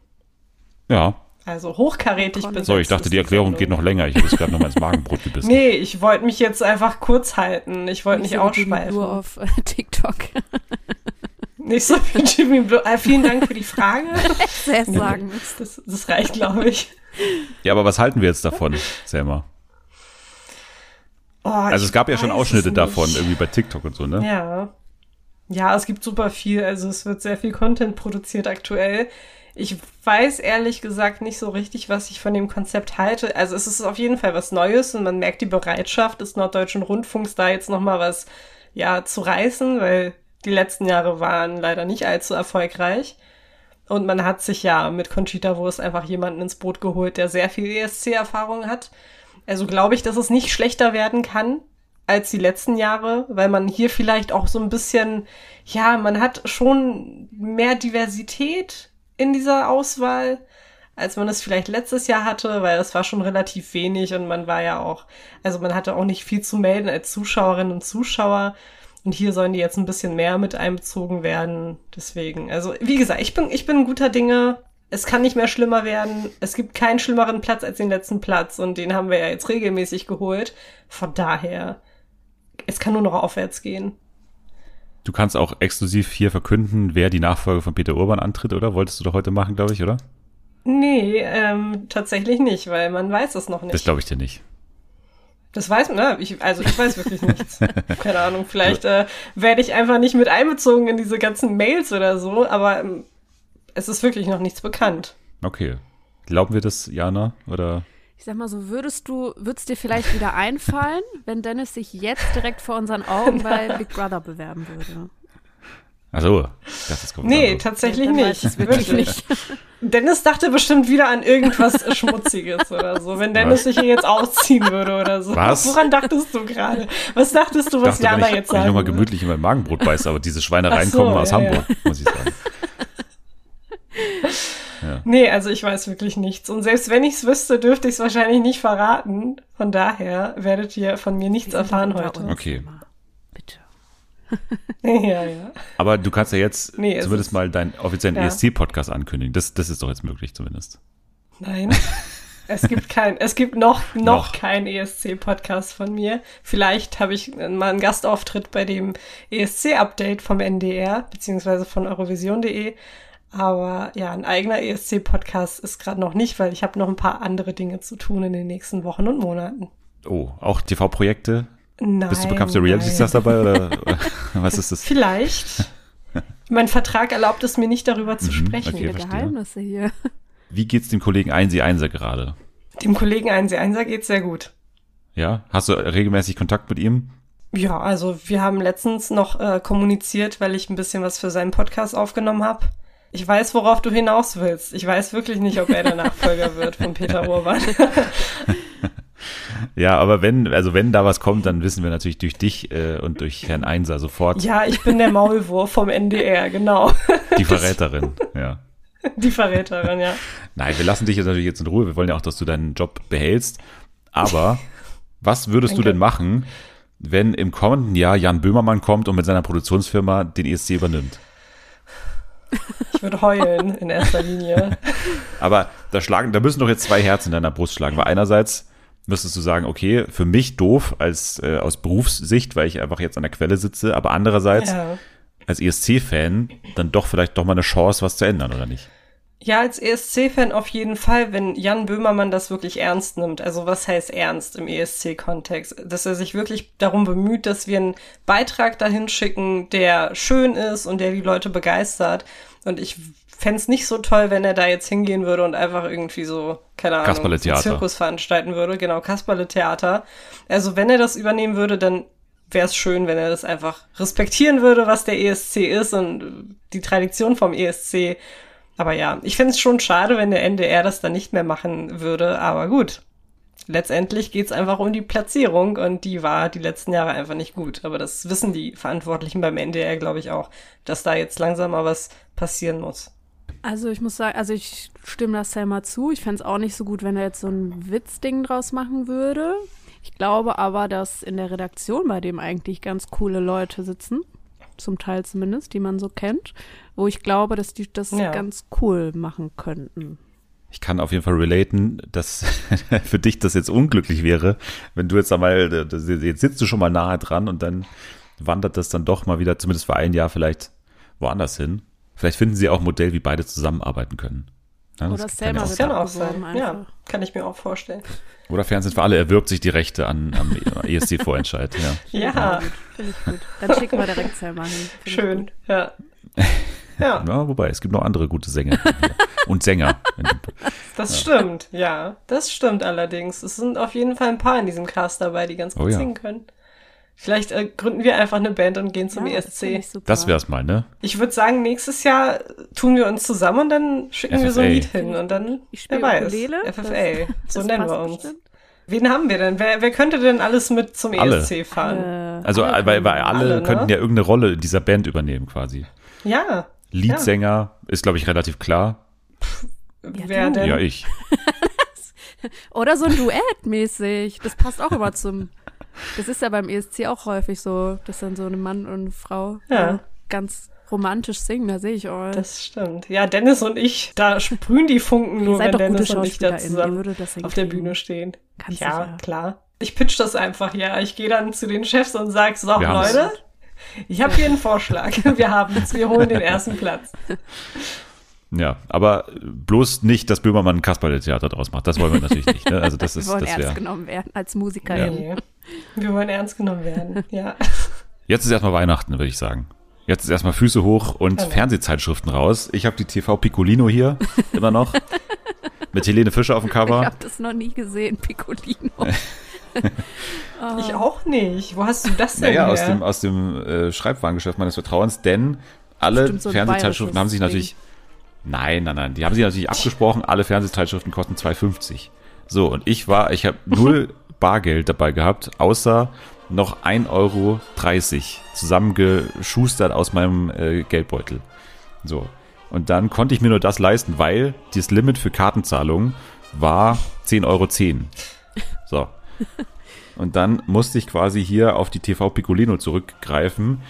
Ja. Also hochkarätig besetzt. So, ich dachte, die Erklärung geht noch länger. Ich habe es gerade noch mal ins Magenbrot gebissen. Nee, ich wollte mich jetzt einfach kurz halten. Ich wollte nicht ausschweifen. Nur auf äh, TikTok. Nicht so viel Jimmy Blue. Ah, vielen Dank für die Frage. Sehr sagen. Das, das reicht, glaube ich. Ja, aber was halten wir jetzt davon, Selma? Oh, also es gab ja schon Ausschnitte davon, irgendwie bei TikTok und so, ne? Ja. Ja, es gibt super viel. Also es wird sehr viel Content produziert aktuell. Ich weiß ehrlich gesagt nicht so richtig, was ich von dem Konzept halte. Also es ist auf jeden Fall was Neues und man merkt die Bereitschaft des Norddeutschen Rundfunks, da jetzt nochmal was, ja, zu reißen, weil die letzten Jahre waren leider nicht allzu erfolgreich. Und man hat sich ja mit Conchita Wurst einfach jemanden ins Boot geholt, der sehr viel E S C-Erfahrung hat. Also glaube ich, dass es nicht schlechter werden kann als die letzten Jahre, weil man hier vielleicht auch so ein bisschen, ja, man hat schon mehr Diversität in dieser Auswahl, als man es vielleicht letztes Jahr hatte, weil es war schon relativ wenig und man war ja auch, also man hatte auch nicht viel zu melden als Zuschauerinnen und Zuschauer. Und hier sollen die jetzt ein bisschen mehr mit einbezogen werden. Deswegen, also wie gesagt, ich bin ich bin guter Dinge. Es kann nicht mehr schlimmer werden. Es gibt keinen schlimmeren Platz als den letzten Platz. Und den haben wir ja jetzt regelmäßig geholt. Von daher, es kann nur noch aufwärts gehen. Du kannst auch exklusiv hier verkünden, wer die Nachfolge von Peter Urban antritt, oder? Wolltest du doch heute machen, glaube ich, oder? Nee, ähm, tatsächlich nicht, weil man weiß es noch nicht. Das glaube ich dir nicht. Das weiß man, ne? Ich, also ich weiß wirklich nichts. Keine Ahnung, vielleicht äh, werde ich einfach nicht mit einbezogen in diese ganzen Mails oder so, aber ähm, es ist wirklich noch nichts bekannt. Okay. Glauben wir das, Jana? Oder? Ich sag mal so, würdest du, würdest dir vielleicht wieder einfallen, wenn Dennis sich jetzt direkt vor unseren Augen bei Big Brother bewerben würde? Ach so, das ist kompliziert. Nee, tatsächlich ja, nicht. Wirklich nicht. Dennis dachte bestimmt wieder an irgendwas Schmutziges oder so, wenn Dennis sich hier jetzt ausziehen würde oder so. Was? Woran dachtest du gerade? Was dachtest du, was dachte, Jana ich, jetzt sagen? Ich nochmal gemütlich in mein Magenbrot beißt, aber diese Schweine Ach reinkommen so, aus ja, Hamburg, ja. muss ich sagen. Ja. Nee, also ich weiß wirklich nichts. Und selbst wenn ich es wüsste, dürfte ich es wahrscheinlich nicht verraten. Von daher werdet ihr von mir nichts erfahren heute. Okay. Ja, ja. Aber du kannst ja jetzt nee, zumindest mal deinen offiziellen ja. E S C-Podcast ankündigen. Das, das ist doch jetzt möglich zumindest. Nein, es gibt kein, es gibt noch, noch, noch. keinen E S C-Podcast von mir. Vielleicht habe ich mal einen Gastauftritt bei dem E S C-Update vom N D R, beziehungsweise von Eurovision Punkt de. Aber ja, ein eigener E S C-Podcast ist gerade noch nicht, weil ich habe noch ein paar andere Dinge zu tun in den nächsten Wochen und Monaten. Oh, auch T V-Projekte? Nein. Bist du bekommst du Reality-Stars dabei oder was ist das? Vielleicht. Mein Vertrag erlaubt es mir nicht, darüber zu mhm, sprechen. Okay, verstehe. Geheimnisse hier. Wie geht's dem Kollegen Einsi-Einser gerade? Dem Kollegen Einsi-Einser geht's sehr gut. Ja? Hast du regelmäßig Kontakt mit ihm? Ja, also wir haben letztens noch äh, kommuniziert, weil ich ein bisschen was für seinen Podcast aufgenommen habe. Ich weiß, worauf du hinaus willst. Ich weiß wirklich nicht, ob er der Nachfolger wird von Peter Urban. Ja, aber wenn, also wenn da was kommt, dann wissen wir natürlich durch dich äh, und durch Herrn Einser sofort. Ja, ich bin der Maulwurf vom N D R, genau. Die Verräterin, ja. Die Verräterin, ja. Nein, wir lassen dich jetzt natürlich jetzt in Ruhe. Wir wollen ja auch, dass du deinen Job behältst. Aber was würdest Danke. Du denn machen, wenn im kommenden Jahr Jan Böhmermann kommt und mit seiner Produktionsfirma den E S C übernimmt? Ich würde heulen in erster Linie. Aber da schlagen, da müssen doch jetzt zwei Herzen in deiner Brust schlagen. Weil einerseits müsstest du sagen, okay, für mich doof als äh, aus Berufssicht, weil ich einfach jetzt an der Quelle sitze, aber andererseits ja. als E S C-Fan dann doch vielleicht doch mal eine Chance, was zu ändern, oder nicht? Ja, als E S C-Fan auf jeden Fall, wenn Jan Böhmermann das wirklich ernst nimmt. Also was heißt ernst im E S C-Kontext? Dass er sich wirklich darum bemüht, dass wir einen Beitrag dahin schicken, der schön ist und der die Leute begeistert. Und ich fände es nicht so toll, wenn er da jetzt hingehen würde und einfach irgendwie so, keine Ahnung, Zirkus veranstalten würde. Genau, Kasperle-Theater. Also wenn er das übernehmen würde, dann wäre es schön, wenn er das einfach respektieren würde, was der E S C ist und die Tradition vom E S C. Aber ja, ich fände es schon schade, wenn der N D R das dann nicht mehr machen würde. Aber gut, letztendlich geht es einfach um die Platzierung und die war die letzten Jahre einfach nicht gut. Aber das wissen die Verantwortlichen beim N D R, glaube ich, auch, dass da jetzt langsam mal was passieren muss. Also ich muss sagen, also ich stimme das Selma zu. Ich fände es auch nicht so gut, wenn er jetzt so ein Witzding draus machen würde. Ich glaube aber, dass in der Redaktion bei dem eigentlich ganz coole Leute sitzen, zum Teil zumindest, die man so kennt, wo ich glaube, dass die das ja. ganz cool machen könnten. Ich kann auf jeden Fall relaten, dass für dich das jetzt unglücklich wäre, wenn du jetzt einmal, jetzt sitzt du schon mal nahe dran und dann wandert das dann doch mal wieder, zumindest für ein Jahr vielleicht woanders hin. Vielleicht finden sie auch ein Modell, wie beide zusammenarbeiten können. Ja, Oder das selber kann ja auch sein. Ja, kann ich mir auch vorstellen. Oder Fernsehen für alle erwirbt sich die Rechte an, am E S C-Vorentscheid. Ja, ja. ja. Finde ich gut. Dann schicken wir direkt Selma hin. Find Schön, ja. ja. Ja. Wobei, es gibt noch andere gute Sänger. Und Sänger. Das ja. stimmt, ja. Das stimmt allerdings. Es sind auf jeden Fall ein paar in diesem Cast dabei, die ganz gut oh, ja. singen können. Vielleicht äh, gründen wir einfach eine Band und gehen zum ja, E S C. Das, das wär's mal, ne? Ich würde sagen, nächstes Jahr tun wir uns zusammen und dann schicken F F A. Wir so ein Lied hin. Und dann, ich wer weiß, Lele, F F A, das, so das nennen wir uns. Bestimmt. Wen haben wir denn? Wer, wer könnte denn alles mit zum alle. E S C fahren? Alle. Also alle, weil, weil alle, alle ne? könnten ja irgendeine Rolle in dieser Band übernehmen quasi. Ja. Leadsänger ja. ist, glaube ich, relativ klar. Pff, ja, wer du. denn? Ja, ich. Oder so ein Duett mäßig. Das passt auch immer zum... Das ist ja beim E S C auch häufig so, dass dann so ein Mann und eine Frau ja. ganz romantisch singen, da sehe ich euch. Das stimmt. Ja, Dennis und ich, da sprühen die Funken nur, wenn Dennis und ich da zusammen auf der Bühne stehen. Kannst ja, sicher. klar. Ich pitch das einfach, ja. Ich gehe dann zu den Chefs und sage, so, Leute, ich habe hier einen Vorschlag. Wir haben es, wir holen den ersten Platz. Ja, aber bloß nicht, dass Böhmermann ein Kasperle-Theater draus macht. Das wollen wir natürlich nicht. Ne? Also das ist, wir wollen das ernst wär. genommen werden als Musikerin. Ja. Wir wollen ernst genommen werden, ja. Jetzt ist erstmal Weihnachten, würde ich sagen. Jetzt ist erstmal Füße hoch und genau. Fernsehzeitschriften raus. Ich habe die T V Piccolino hier, immer noch. Mit Helene Fischer auf dem Cover. Ich habe das noch nie gesehen, Piccolino. Ich auch nicht. Wo hast du das denn naja, her? Aus dem, aus dem äh, Schreibwarengeschäft meines Vertrauens, denn alle Stimmt, so Fernsehzeitschriften haben sich natürlich... Nein, nein, nein. Die haben sich natürlich abgesprochen. Alle Fernsehzeitschriften kosten zwei fünfzig. So, und ich war, ich habe null Bargeld dabei gehabt, außer noch ein Euro dreißig zusammengeschustert aus meinem äh, Geldbeutel. So, und dann konnte ich mir nur das leisten, weil das Limit für Kartenzahlungen war zehn Euro zehn. So, und dann musste ich quasi hier auf die T V Piccolino zurückgreifen.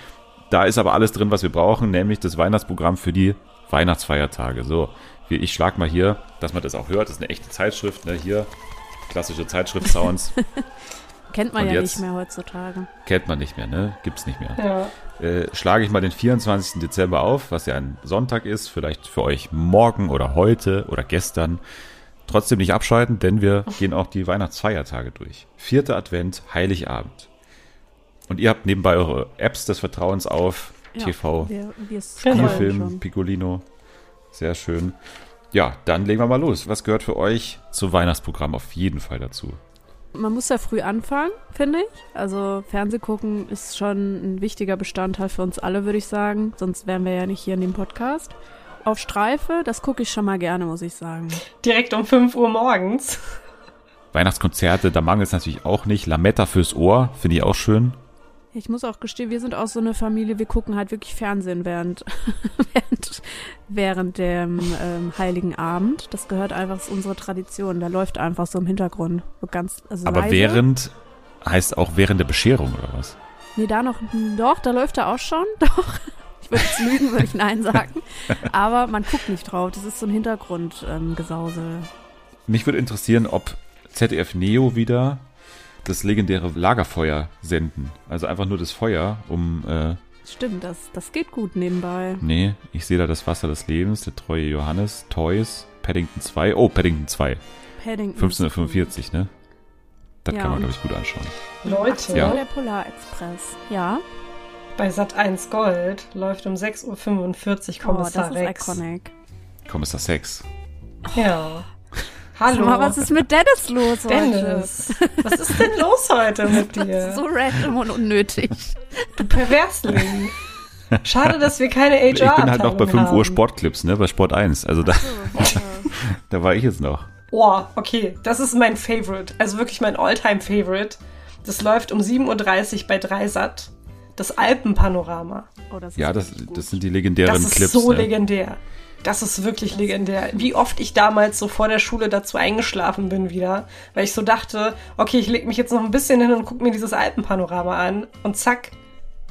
Da ist aber alles drin, was wir brauchen, nämlich das Weihnachtsprogramm für die Weihnachtsfeiertage. So, ich schlage mal hier, dass man das auch hört. Das ist eine echte Zeitschrift, ne? Hier klassische Zeitschrift-Sounds. Kennt man und ja nicht mehr heutzutage. Kennt man nicht mehr, ne? Gibt's nicht mehr. Ja. Äh, schlage ich mal den vierundzwanzigsten Dezember auf, was ja ein Sonntag ist, vielleicht für euch morgen oder heute oder gestern. Trotzdem nicht abschalten, denn wir gehen auch die Weihnachtsfeiertage durch. Vierter Advent, Heiligabend. Und ihr habt nebenbei eure Apps des Vertrauens auf, ja, T V, wir, wir Spielfilm, Piccolino. Sehr schön. Ja, dann legen wir mal los. Was gehört für euch zum Weihnachtsprogramm auf jeden Fall dazu? Man muss ja früh anfangen, finde ich. Also Fernsehgucken ist schon ein wichtiger Bestandteil für uns alle, würde ich sagen. Sonst wären wir ja nicht hier in dem Podcast. Auf Streife, das gucke ich schon mal gerne, muss ich sagen. Direkt um fünf Uhr morgens. Weihnachtskonzerte, da mangelt es natürlich auch nicht. Lametta fürs Ohr, finde ich auch schön. Ich muss auch gestehen, wir sind auch so eine Familie, wir gucken halt wirklich Fernsehen während während, während dem ähm, Heiligen Abend. Das gehört einfach zu unserer Tradition. Da läuft einfach so im Hintergrund. So ganz, also aber leise. Während heißt auch während der Bescherung oder was? Nee, da noch, doch, da läuft er auch schon, doch. Ich würde jetzt lügen, würde ich Nein sagen. Aber man guckt nicht drauf, das ist so ein Hintergrundgesausel. Ähm, Mich würde interessieren, ob Z D F Neo wieder das legendäre Lagerfeuer senden. Also einfach nur das Feuer, um... Äh, Stimmt, das, das geht gut nebenbei. Nee, ich sehe da das Wasser des Lebens, der treue Johannes, Toys, Paddington zwei. Oh, Paddington zwei. Paddington fünfzehn Uhr fünfundvierzig, ne? Das ja, kann man, glaube ich, gut anschauen. Leute. Ja. Der Polarexpress, ja. Bei Sat eins Gold läuft um sechs Uhr fünfundvierzig Kommissar oh, das Rex. Das ist iconic. Kommissar Sex. Oh. Ja. Hallo. Mal, was ist mit Dennis los Dennis, heute? Was ist denn los heute mit dir? Das ist so random und unnötig. Du Perversling. Schade, dass wir keine H R haben. Ich bin halt noch bei fünf Uhr Sportclips, ne? Bei Sport eins. Also da, so, da war ich jetzt noch. Oh, okay. Das ist mein Favorite. Also wirklich mein All-Time-Favorite. Das läuft um sieben Uhr dreißig bei drei Sat. Das Alpenpanorama. Oh, das ja, das, das sind die legendären Clips. Das ist Clips, so ne? legendär. Das ist wirklich legendär. Wie oft ich damals so vor der Schule dazu eingeschlafen bin wieder, weil ich so dachte, okay, ich lege mich jetzt noch ein bisschen hin und gucke mir dieses Alpenpanorama an und zack,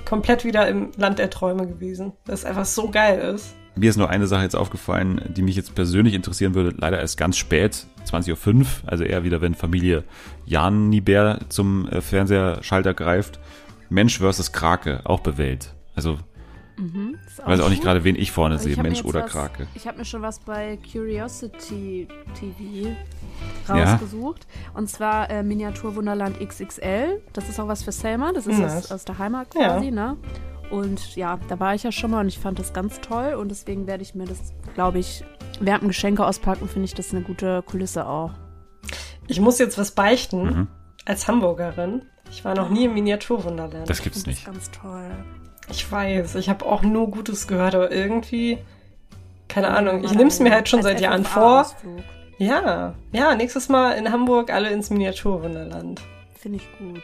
komplett wieder im Land der Träume gewesen. Das einfach so geil ist. Mir ist nur eine Sache jetzt aufgefallen, die mich jetzt persönlich interessieren würde, leider erst ganz spät, zwanzig Uhr fünf, also eher wieder, wenn Familie Janibär zum Fernsehschalter greift. Mensch versus Krake, auch bewählt. Also Mhm, ich weiß auch nicht gerade, wen ich vorne sehe, Mensch oder was, Krake. Ich habe mir schon was bei Curiosity T V rausgesucht. Ja. Und zwar äh, Miniatur Wunderland X X L. Das ist auch was für Selma. Das ist ja. aus, aus der Heimat quasi, ja. ne? Und ja, da war ich ja schon mal und ich fand das ganz toll. Und deswegen werde ich mir das, glaube ich, während dem Geschenke auspacken, finde ich das eine gute Kulisse auch. Ich muss jetzt was beichten mhm. als Hamburgerin. Ich war noch nie im Miniatur Wunderland. Das gibt's nicht. Das ist ganz toll. Ich weiß, ich habe auch nur Gutes gehört, aber irgendwie, keine Ahnung, ich nehme es mir halt schon seit Jahren vor. Ja, ja, nächstes Mal in Hamburg alle ins Miniaturwunderland. Finde ich gut.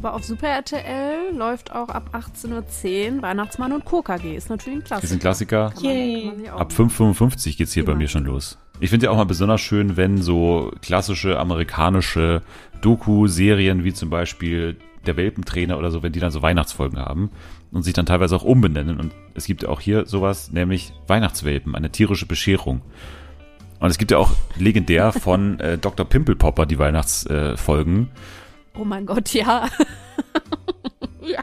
Aber auf Super R T L läuft auch ab achtzehn Uhr zehn Weihnachtsmann und Co. K G. Ist natürlich ein Klassiker. Ist ein Klassiker. Yay. Ab fünf Uhr fünfundfünfzig geht es hier bei mir schon los. Ich finde ja auch mal besonders schön, wenn so klassische amerikanische Doku-Serien wie zum Beispiel der Welpentrainer oder so, wenn die dann so Weihnachtsfolgen haben und sich dann teilweise auch umbenennen. Und es gibt ja auch hier sowas, nämlich Weihnachtswelpen, eine tierische Bescherung. Und es gibt ja auch legendär von äh, Doktor Pimpelpopper die Weihnachtsfolgen. Äh, oh mein Gott, ja. ja.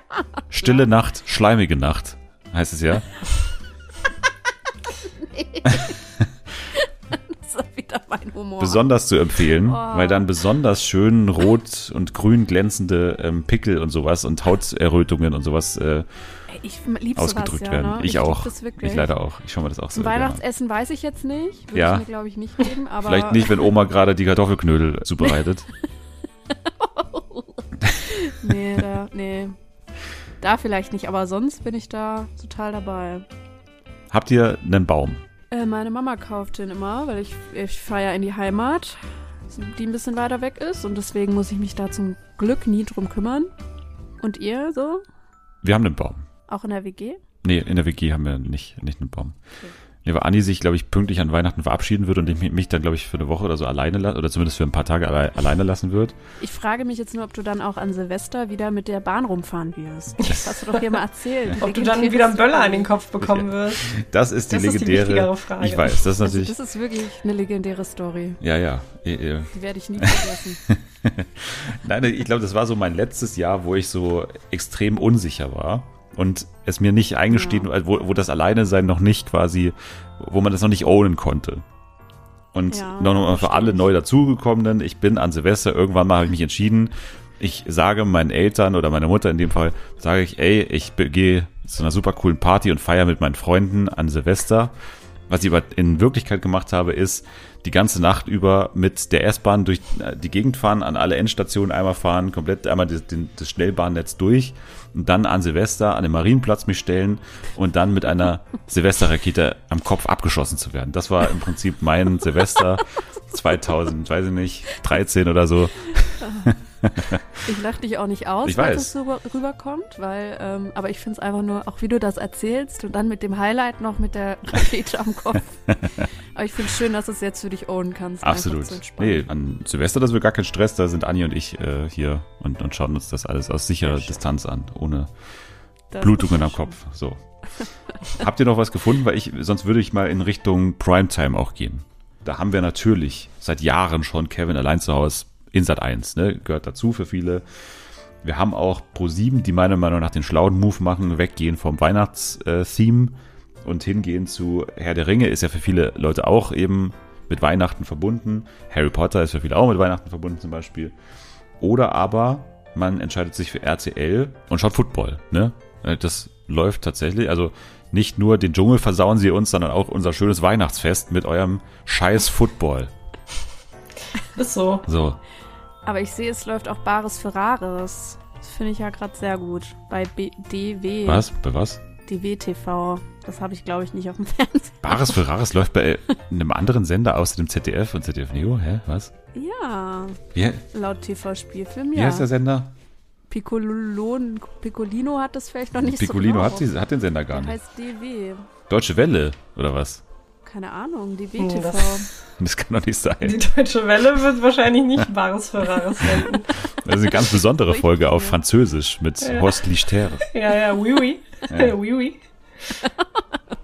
Stille ja. Nacht, schleimige Nacht, heißt es ja. nee. Wieder mein Humor. Besonders zu empfehlen, oh. weil dann besonders schön rot und grün glänzende ähm, Pickel und sowas und Hauterrötungen und sowas äh, ich lieb ausgedrückt sowas, werden. Ja, ne? Ich, ich auch. Ich leider auch. Ich schaue mir das auch so an. Weihnachtsessen weiß ich jetzt nicht. Würde ja. ich mir, glaube ich, nicht geben. Aber vielleicht nicht, wenn Oma gerade die Kartoffelknödel zubereitet. nee, da, nee. Da vielleicht nicht, aber sonst bin ich da total dabei. Habt ihr einen Baum? Meine Mama kauft den immer, weil ich, ich fahre ja in die Heimat, die ein bisschen weiter weg ist. Und deswegen muss ich mich da zum Glück nie drum kümmern. Und ihr so? Wir haben einen Baum. Auch in der W G? Nee, in der W G haben wir nicht, nicht einen Baum. Okay. Nee, weil Anni sich, glaube ich, pünktlich an Weihnachten verabschieden wird und ich mich dann, glaube ich, für eine Woche oder so alleine lassen, oder zumindest für ein paar Tage alle- alleine lassen wird. Ich frage mich jetzt nur, ob du dann auch an Silvester wieder mit der Bahn rumfahren wirst. Das hast du doch hier mal erzählt. ob du dann wieder einen Böller an den Kopf bekommen wirst. Das ist die das legendäre ist die wichtigere Frage. Ich weiß, das ist natürlich. Also das ist wirklich eine legendäre Story. Ja, ja. Die werde ich nie vergessen. Nein, ich glaube, das war so mein letztes Jahr, wo ich so extrem unsicher war und es mir nicht eingestehen, ja. wo, wo das Alleinesein noch nicht quasi, wo man das noch nicht ownen konnte. Und ja, noch mal für alle neu dazugekommenen, ich bin an Silvester, irgendwann mal habe ich mich entschieden, ich sage meinen Eltern oder meiner Mutter in dem Fall, sage ich, ey, ich gehe zu einer super coolen Party und feiere mit meinen Freunden an Silvester. Was ich aber in Wirklichkeit gemacht habe, ist die ganze Nacht über mit der S-Bahn durch die Gegend fahren, an alle Endstationen einmal fahren, komplett einmal das, das Schnellbahnnetz durch und dann an Silvester an den Marienplatz mich stellen und dann mit einer Silvesterrakete am Kopf abgeschossen zu werden. Das war im Prinzip mein Silvester zweitausend, weiß ich nicht, dreizehn oder so. Ich lache dich auch nicht aus, dass es so rüberkommt, weil, ähm, aber ich finde es einfach nur, auch wie du das erzählst und dann mit dem Highlight noch mit der Rakete am Kopf. Aber ich finde es schön, dass du es jetzt für dich ownen kannst. Absolut. So nee, an Silvester, das wird gar kein Stress, da sind Anni und ich äh, hier und, und schauen uns das alles aus sicherer Distanz an, ohne das Blutungen am Kopf. So. Habt ihr noch was gefunden? Weil ich, sonst würde ich mal in Richtung Primetime auch gehen. Da haben wir natürlich seit Jahren schon Kevin allein zu Hause. Sat eins, ne? Gehört dazu für viele. Wir haben auch Pro sieben, die meiner Meinung nach den schlauen Move machen, weggehen vom Weihnachtstheme und hingehen zu Herr der Ringe, ist ja für viele Leute auch eben mit Weihnachten verbunden. Harry Potter ist für viele auch mit Weihnachten verbunden zum Beispiel. Oder aber man entscheidet sich für R T L und schaut Football, ne? Das läuft tatsächlich, also nicht nur den Dschungel versauen sie uns, sondern auch unser schönes Weihnachtsfest mit eurem scheiß Football. Ist so. So. Aber ich sehe, es läuft auch Bares für Rares. Das finde ich ja gerade sehr gut. Bei B- D W. Was? Bei was? D W T V. Das habe ich, glaube ich, nicht auf dem Fernseher. Bares für Rares läuft bei einem anderen Sender außer dem Z D F und Z D F Neo. Hä? Was? Ja. Wie? Laut T V-Spielfilm, ja. Wie heißt der Sender? Piccolon, Piccolino hat das vielleicht noch nicht Piccolino so genau. Piccolino hat, hat den Sender gar nicht. Der heißt D W. Deutsche Welle, oder was? Keine Ahnung, die B T V. Das, das kann doch nicht sein. Die Deutsche Welle wird wahrscheinlich nicht Bares für Rares senden. Das ist eine ganz besondere Folge auf Französisch mit ja. Horst Lichter. Ja, ja, oui, oui. Ja. Oui, oui.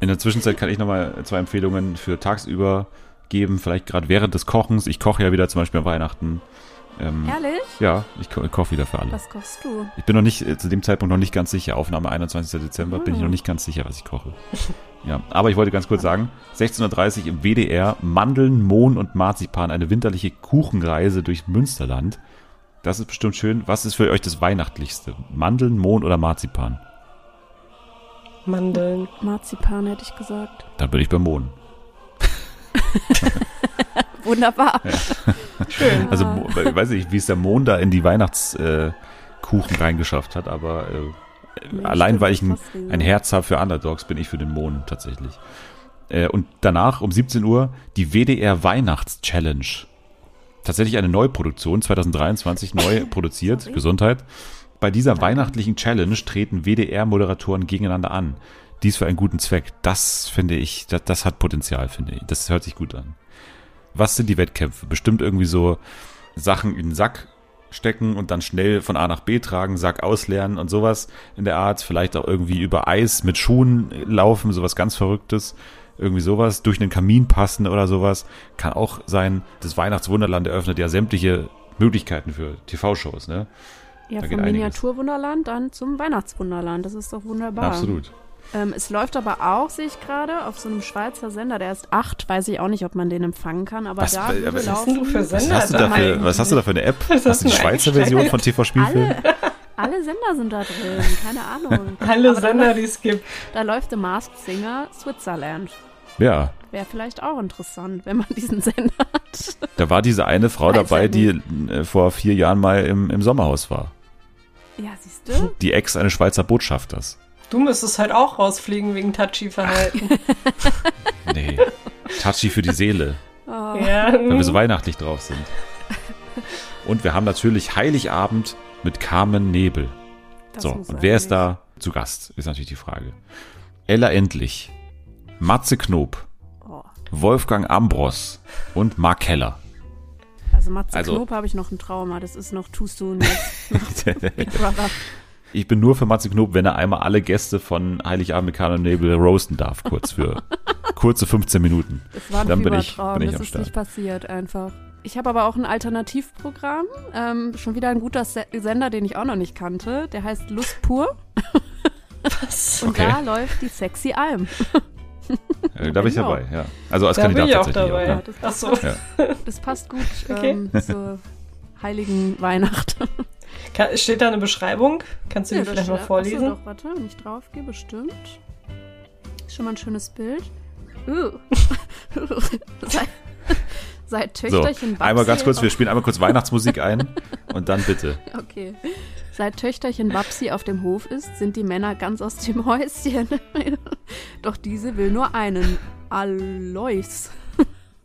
In der Zwischenzeit kann ich nochmal zwei Empfehlungen für tagsüber geben, vielleicht gerade während des Kochens. Ich koche ja wieder zum Beispiel an Weihnachten. Ähm, Ehrlich? Ja, ich ko- koche wieder für alle. Was kochst du? Ich bin noch nicht, äh, zu dem Zeitpunkt noch nicht ganz sicher. Aufnahme einundzwanzigster Dezember hm. bin ich noch nicht ganz sicher, was ich koche. Ja, aber ich wollte ganz kurz sagen, sechzehn Uhr dreißig im W D R, Mandeln, Mohn und Marzipan, eine winterliche Kuchenreise durchs Münsterland. Das ist bestimmt schön. Was ist für euch das Weihnachtlichste? Mandeln, Mohn oder Marzipan? Mandeln. Marzipan hätte ich gesagt. Dann bin ich bei Mohn. Wunderbar. Ja. Schön. Also, ich weiß nicht, wie es der Mond da in die Weihnachtskuchen reingeschafft hat, aber äh, nee, allein, weil ich ein, ein Herz habe für Underdogs, bin ich für den Mond tatsächlich. Äh, und danach um siebzehn Uhr die W D R-Weihnachts-Challenge. Tatsächlich eine Neuproduktion, zwanzig dreiundzwanzig neu produziert. Gesundheit. Bei dieser weihnachtlichen Challenge treten W D R-Moderatoren gegeneinander an. Dies für einen guten Zweck. Das finde ich, das, das hat Potenzial, finde ich. Das hört sich gut an. Was sind die Wettkämpfe? Bestimmt irgendwie so Sachen in den Sack stecken und dann schnell von A nach B tragen, Sack ausleeren und sowas in der Art. Vielleicht auch irgendwie über Eis mit Schuhen laufen, sowas ganz Verrücktes. Irgendwie sowas, durch einen Kamin passen oder sowas. Kann auch sein, das Weihnachtswunderland eröffnet ja sämtliche Möglichkeiten für T V-Shows, ne? Ja, da vom Miniaturwunderland dann zum Weihnachtswunderland. Das ist doch wunderbar. Absolut. Ähm, es läuft aber auch, sehe ich gerade, auf so einem Schweizer Sender, der ist acht, weiß ich auch nicht, ob man den empfangen kann, aber was, da aber was hast du für Sender? Hast du da für, was hast du da für eine App? Was hast du die Schweizer Version von T V-Spielfilm? Alle, alle Sender sind da drin, keine Ahnung. Alle aber Sender, die es gibt. Da läuft The Masked Singer Switzerland. Ja. Wäre vielleicht auch interessant, wenn man diesen Sender hat. Da war diese eine Frau weiß dabei, die äh, vor vier Jahren mal im, im Sommerhaus war. Ja, siehst du? Die Ex eines Schweizer Botschafters. Du müsstest halt auch rausfliegen wegen Touchy-Verhalten. Nee, Touchy für die Seele. Oh. Ja. Weil wir so weihnachtlich drauf sind. Und wir haben natürlich Heiligabend mit Carmen Nebel. Das so, und wer ist da zu Gast, ist natürlich die Frage. Ella Endlich, Matze Knob, oh. Wolfgang Ambros und Mark Keller. Also Matze also, Knob habe ich noch ein Trauma. Das ist noch Too Soon. Ich bin nur für Matze Knob, wenn er einmal alle Gäste von Heiligabend mit Carmen Nebel roasten darf, kurz für kurze fünfzehn Minuten. Das war ein Fiebertraum, das ist nicht passiert einfach. Ich habe aber auch ein Alternativprogramm. Ähm, schon wieder ein guter Se- Sender, den ich auch noch nicht kannte. Der heißt Lust pur. Was? Und okay. Da läuft die Sexy Alm. Ja, da bin ich dabei, ja. Also als da Kandidat bin ich auch tatsächlich. Dabei. Auch, ja. Das, passt so. Ja. Das passt gut ähm, okay. zur heiligen Weihnacht. Kann, steht da eine Beschreibung? Kannst du ja, die vielleicht steht, mal vorlesen? Achso, doch, warte, wenn ich draufgehe, bestimmt. Ist schon mal ein schönes Bild. Uh. Sei, sei Töchterchen so, Babsi. Einmal ganz kurz, wir spielen einmal kurz Weihnachtsmusik ein und dann bitte. Okay. Seit Töchterchen Babsi auf dem Hof ist, sind die Männer ganz aus dem Häuschen. Doch diese will nur einen. Alois.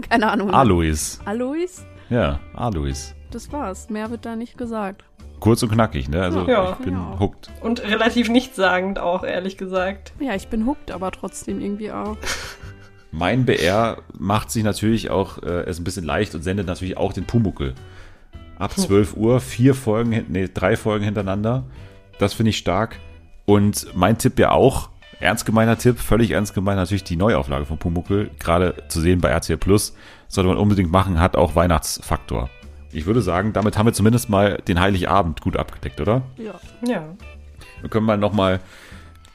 Keine Ahnung. Alois. Alois? Ja, Alois. Das war's. Mehr wird da nicht gesagt. Kurz und knackig, ne? Also ja, ich bin ja. hooked. Und relativ nichtssagend auch, ehrlich gesagt. Ja, ich bin hooked, aber trotzdem irgendwie auch. Mein B R macht sich natürlich auch äh, es ein bisschen leicht und sendet natürlich auch den Pumuckl. Ab zwölf Uhr, vier Folgen, nee, drei Folgen hintereinander. Das finde ich stark. Und mein Tipp ja auch, ernst gemeiner Tipp, völlig ernst gemein, natürlich die Neuauflage von Pumuckl, gerade zu sehen bei R T L Plus, sollte man unbedingt machen, hat auch Weihnachtsfaktor. Ich würde sagen, damit haben wir zumindest mal den Heiligabend gut abgedeckt, oder? Ja. Ja. Wir können mal nochmal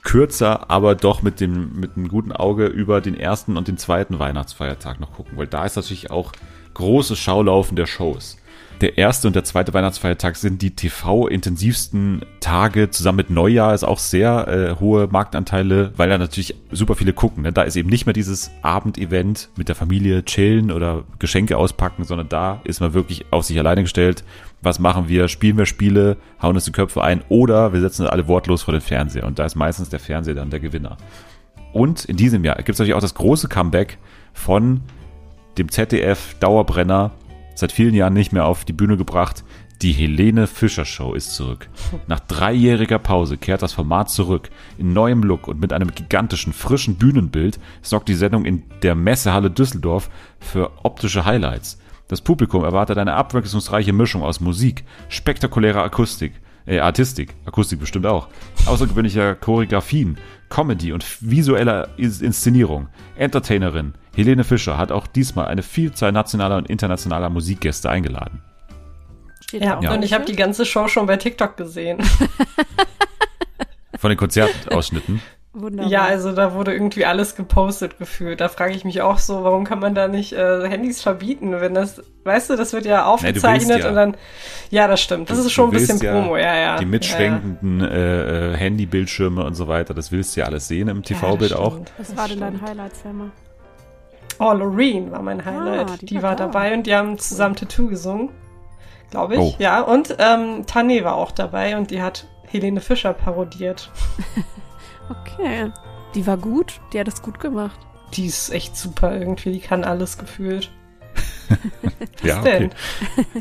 kürzer, aber doch mit dem, mit einem guten Auge über den ersten und den zweiten Weihnachtsfeiertag noch gucken, weil da ist natürlich auch großes Schaulaufen der Shows. Der erste und der zweite Weihnachtsfeiertag sind die T V-intensivsten Tage. Zusammen mit Neujahr ist auch sehr äh, hohe Marktanteile, weil da natürlich super viele gucken. Ne? Da ist eben nicht mehr dieses Abendevent mit der Familie chillen oder Geschenke auspacken, sondern da ist man wirklich auf sich alleine gestellt. Was machen wir? Spielen wir Spiele, hauen uns die Köpfe ein oder wir setzen alle wortlos vor den Fernseher. Und da ist meistens der Fernseher dann der Gewinner. Und in diesem Jahr gibt es natürlich auch das große Comeback von dem Z D F-Dauerbrenner, seit vielen Jahren nicht mehr auf die Bühne gebracht. Die Helene Fischer Show ist zurück. Nach dreijähriger Pause kehrt das Format zurück. In neuem Look und mit einem gigantischen, frischen Bühnenbild sorgt die Sendung in der Messehalle Düsseldorf für optische Highlights. Das Publikum erwartet eine abwechslungsreiche Mischung aus Musik, spektakulärer Akustik, äh, Artistik, Akustik bestimmt auch, außergewöhnlicher Choreografien, Comedy und visueller Inszenierung. Entertainerin Helene Fischer hat auch diesmal eine Vielzahl nationaler und internationaler Musikgäste eingeladen. Steht ja, ja, und ich habe die ganze Show schon bei TikTok gesehen. Von den Konzertausschnitten? Wunderbar. Ja, also da wurde irgendwie alles gepostet gefühlt. Da frage ich mich auch so, warum kann man da nicht äh, Handys verbieten, wenn das, weißt du, das wird ja aufgezeichnet. Nee, du willst ja. Und dann, ja, das stimmt, das du, ist schon ein bisschen ja Promo, ja, ja. Die mitschwenkenden ja, ja. Äh, Handybildschirme und so weiter, das willst du ja alles sehen im T V-Bild ja, auch. Was war denn dein Highlight, Selma? Oh, Loreen war mein Highlight. Ah, die, die war, war dabei und die haben zusammen Tattoo gesungen, glaube ich. Oh. Ja, und ähm, Tane war auch dabei und die hat Helene Fischer parodiert. Okay. Die war gut, die hat das gut gemacht. Die ist echt super irgendwie, die kann alles gefühlt. Ja, okay.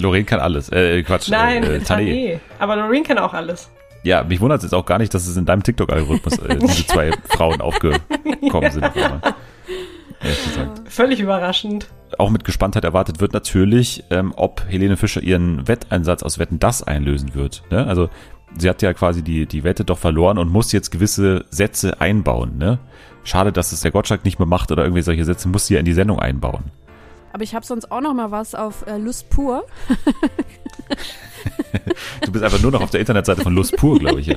Loreen kann alles. Äh, Quatsch. Nein, äh, Tane. Aber Loreen kann auch alles. Ja, mich wundert es jetzt auch gar nicht, dass es in deinem TikTok-Algorithmus äh, diese zwei Frauen aufgekommen sind. Gesagt. Völlig überraschend. Auch mit Gespanntheit erwartet wird natürlich, ähm, ob Helene Fischer ihren Wetteinsatz aus Wetten das einlösen wird. Ne? Also sie hat ja quasi die, die Wette doch verloren und muss jetzt gewisse Sätze einbauen. Ne? Schade, dass es der Gottschalk nicht mehr macht oder irgendwie solche Sätze, muss sie ja in die Sendung einbauen. Aber ich habe sonst auch noch mal was auf äh, Lust pur. Du bist einfach nur noch auf der Internetseite von Lust pur, glaube ich. Ja.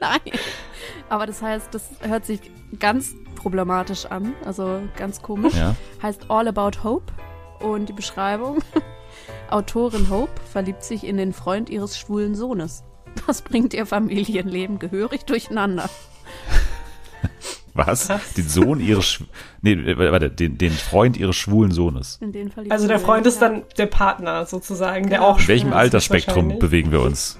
Nein. Aber das heißt, das hört sich ganz problematisch an, also ganz komisch. Ja. Heißt All About Hope und die Beschreibung: Autorin Hope verliebt sich in den Freund ihres schwulen Sohnes. Das bringt ihr Familienleben gehörig durcheinander. Was? Was? Den Sohn ihres Schw- Nee, warte, den, den Freund ihres schwulen Sohnes. In den verliebt also der Freund ist dann der Partner sozusagen, genau. Der auch schwul ist. In welchem Altersspektrum bewegen wir uns?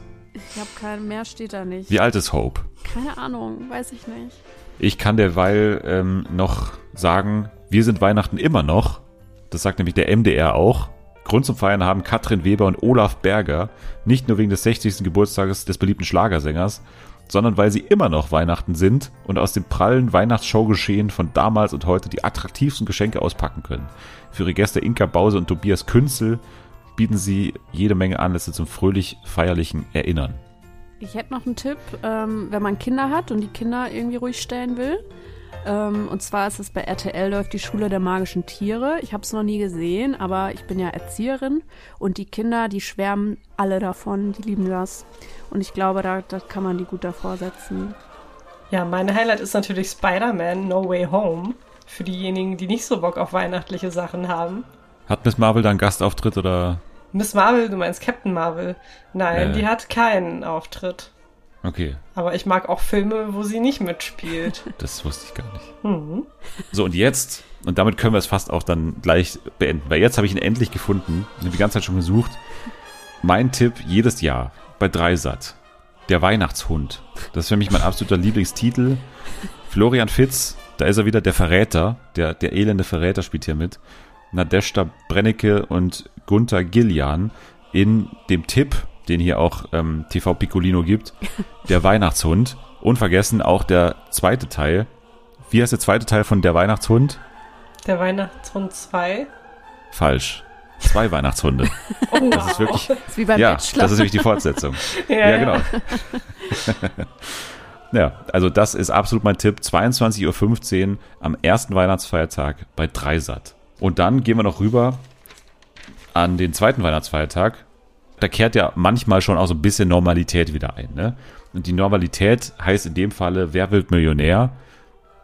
Ich habe keinen, mehr steht da nicht. Wie alt ist Hope? Keine Ahnung, weiß ich nicht. Ich kann derweil ähm, noch sagen, wir sind Weihnachten immer noch. Das sagt nämlich der M D R auch. Grund zum Feiern haben Katrin Weber und Olaf Berger. Nicht nur wegen des sechzigsten Geburtstages des beliebten Schlagersängers, sondern weil sie immer noch Weihnachten sind und aus dem prallen Weihnachtsshow-Geschehen von damals und heute die attraktivsten Geschenke auspacken können. Für ihre Gäste Inka Bause und Tobias Künzel bieten sie jede Menge Anlässe zum fröhlich-feierlichen Erinnern. Ich hätte noch einen Tipp, ähm, wenn man Kinder hat und die Kinder irgendwie ruhig stellen will, Ähm, und zwar ist es bei R T L, läuft die Schule der magischen Tiere. Ich habe es noch nie gesehen, aber ich bin ja Erzieherin und die Kinder, die schwärmen alle davon, die lieben das. Und ich glaube, da, da kann man die gut davor setzen. Ja, mein Highlight ist natürlich Spider-Man No Way Home. Für diejenigen, die nicht so Bock auf weihnachtliche Sachen haben. Hat Miss Marvel da einen Gastauftritt oder? Miss Marvel, du meinst Captain Marvel? Nein, äh. die hat keinen Auftritt. Okay. Aber ich mag auch Filme, wo sie nicht mitspielt. Das wusste ich gar nicht. Mhm. So, und jetzt, und damit können wir es fast auch dann gleich beenden, weil jetzt habe ich ihn endlich gefunden. Ich habe die ganze Zeit schon gesucht. Mein Tipp jedes Jahr bei Dreisat. Der Weihnachtshund. Das ist für mich mein absoluter Lieblingstitel. Florian Fitz, da ist er wieder, der Verräter. Der, der elende Verräter spielt hier mit. Nadeshda Brennecke und Gunther Gillian in dem Tipp, den hier auch ähm, T V Piccolino gibt, der Weihnachtshund. Unvergessen auch der zweite Teil. Wie heißt der zweite Teil von der Weihnachtshund? Der Weihnachtshund zwei? Falsch. Zwei Weihnachtshunde. Oh, das ist wirklich, das ist wie beim ja, Bachelor. Das ist wirklich die Fortsetzung. ja, ja, genau. ja, also das ist absolut mein Tipp. zweiundzwanzig Uhr fünfzehn am ersten Weihnachtsfeiertag bei Dreisat. Und dann gehen wir noch rüber an den zweiten Weihnachtsfeiertag. Da kehrt ja manchmal schon auch so ein bisschen Normalität wieder ein, ne? Und die Normalität heißt in dem Falle Wer wird Millionär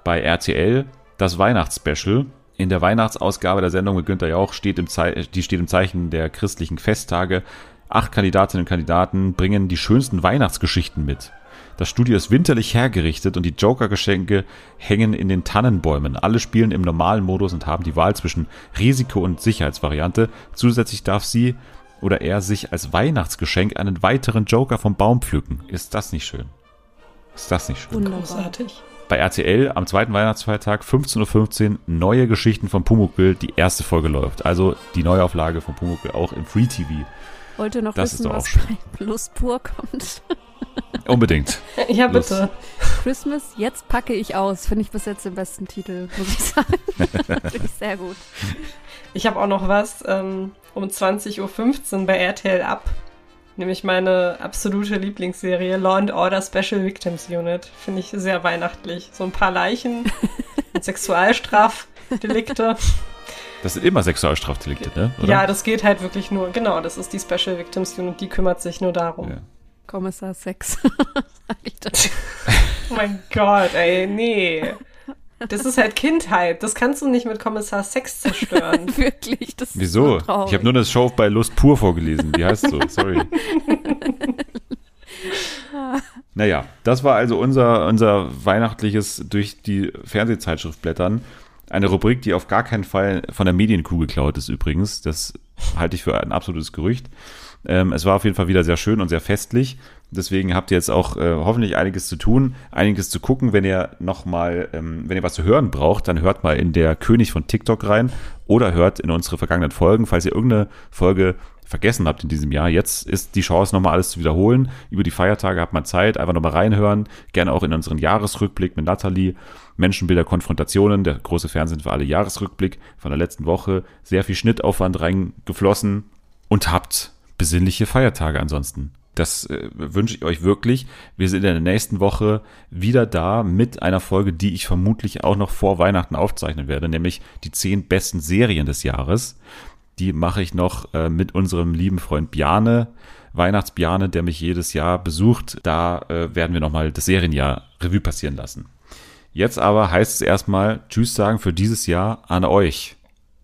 bei R T L, das Weihnachtsspecial. In der Weihnachtsausgabe der Sendung mit Günther Jauch steht im Ze- die steht im Zeichen der christlichen Festtage. Acht Kandidatinnen und Kandidaten bringen die schönsten Weihnachtsgeschichten mit. Das Studio ist winterlich hergerichtet und die Joker-Geschenke hängen in den Tannenbäumen. Alle spielen im normalen Modus und haben die Wahl zwischen Risiko- und Sicherheitsvariante. Zusätzlich darf sie oder er sich als Weihnachtsgeschenk einen weiteren Joker vom Baum pflücken. Ist das nicht schön? Ist das nicht schön? Großartig. Bei R T L am zweiten Weihnachtsfeiertag, fünfzehn Uhr fünfzehn, neue Geschichten von Pumuckl. Die erste Folge läuft. Also die Neuauflage von Pumuckl auch im Free-T V. Wollte noch das wissen, was bei Lust pur kommt. Unbedingt. Ja, bitte. Los. Christmas, jetzt packe ich aus. Finde ich bis jetzt den besten Titel, muss ich sagen. Finde ich sehr gut. Ich habe auch noch was ähm, um zwanzig Uhr fünfzehn bei R T L ab. Nämlich meine absolute Lieblingsserie Law and Order Special Victims Unit. Finde ich sehr weihnachtlich. So ein paar Leichen und Sexualstrafdelikte. Das sind immer Sexualstrafdelikte, ne? Oder? Ja, das geht halt wirklich nur. Genau, das ist die Special Victims Unit. Die kümmert sich nur darum. Ja. Kommissar Sex. Oh mein Gott, ey, nee. Das ist halt Kindheit. Das kannst du nicht mit Kommissar Sex zerstören. Wirklich, das Wieso? Ist so traurig. Ich habe nur eine Show bei Lust pur vorgelesen. Die heißt so, sorry. Naja, das war also unser, unser weihnachtliches durch die Fernsehzeitschrift blättern. Eine Rubrik, die auf gar keinen Fall von der Medienkuh geklaut ist übrigens. Das halte ich für ein absolutes Gerücht. Ähm, es war auf jeden Fall wieder sehr schön und sehr festlich. Deswegen habt ihr jetzt auch äh, hoffentlich einiges zu tun, einiges zu gucken. Wenn ihr nochmal, ähm, wenn ihr was zu hören braucht, dann hört mal in der König von TikTok rein oder hört in unsere vergangenen Folgen. Falls ihr irgendeine Folge vergessen habt in diesem Jahr, jetzt ist die Chance, nochmal alles zu wiederholen. Über die Feiertage hat man Zeit, einfach nochmal reinhören. Gerne auch in unseren Jahresrückblick mit Nathalie. Menschenbilder, Konfrontationen, der große Fernsehen für alle Jahresrückblick von der letzten Woche. Sehr viel Schnittaufwand reingeflossen und habt besinnliche Feiertage ansonsten. Das äh, wünsche ich euch wirklich. Wir sind in der nächsten Woche wieder da mit einer Folge, die ich vermutlich auch noch vor Weihnachten aufzeichnen werde, nämlich die zehn besten Serien des Jahres. Die mache ich noch äh, mit unserem lieben Freund Bjarne, Weihnachtsbjarne, der mich jedes Jahr besucht. Da äh, werden wir nochmal das Serienjahr Revue passieren lassen. Jetzt aber heißt es erstmal Tschüss sagen für dieses Jahr an euch,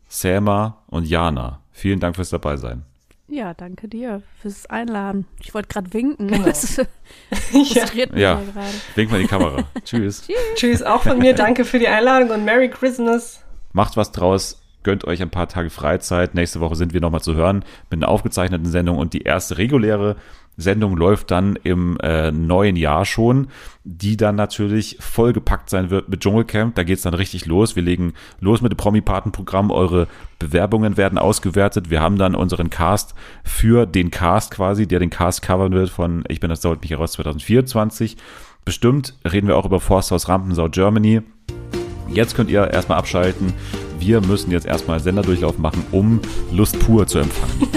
Selma und Jana. Vielen Dank fürs Dabeisein. Ja, danke dir fürs Einladen. Ich wollte gerade winken. Genau. Das frustriert mich ja gerade. Wink mal in die Kamera. Tschüss. Tschüss. Tschüss, auch von mir. Danke für die Einladung und Merry Christmas. Macht was draus. Gönnt euch ein paar Tage Freizeit. Nächste Woche sind wir nochmal zu hören mit einer aufgezeichneten Sendung. Und die erste reguläre Sendung läuft dann im äh, neuen Jahr schon, die dann natürlich vollgepackt sein wird mit Dschungelcamp. Da geht's dann richtig los. Wir legen los mit dem Promi-Paten-Programm. Eure Bewerbungen werden ausgewertet. Wir haben dann unseren Cast für den Cast quasi, der den Cast covern wird von Ich bin das dauert mich heraus zwanzig vierundzwanzig. Bestimmt reden wir auch über Forsthaus Rampensau Germany. Jetzt könnt ihr erstmal abschalten. Wir müssen jetzt erstmal Senderdurchlauf machen, um Lust pur zu empfangen.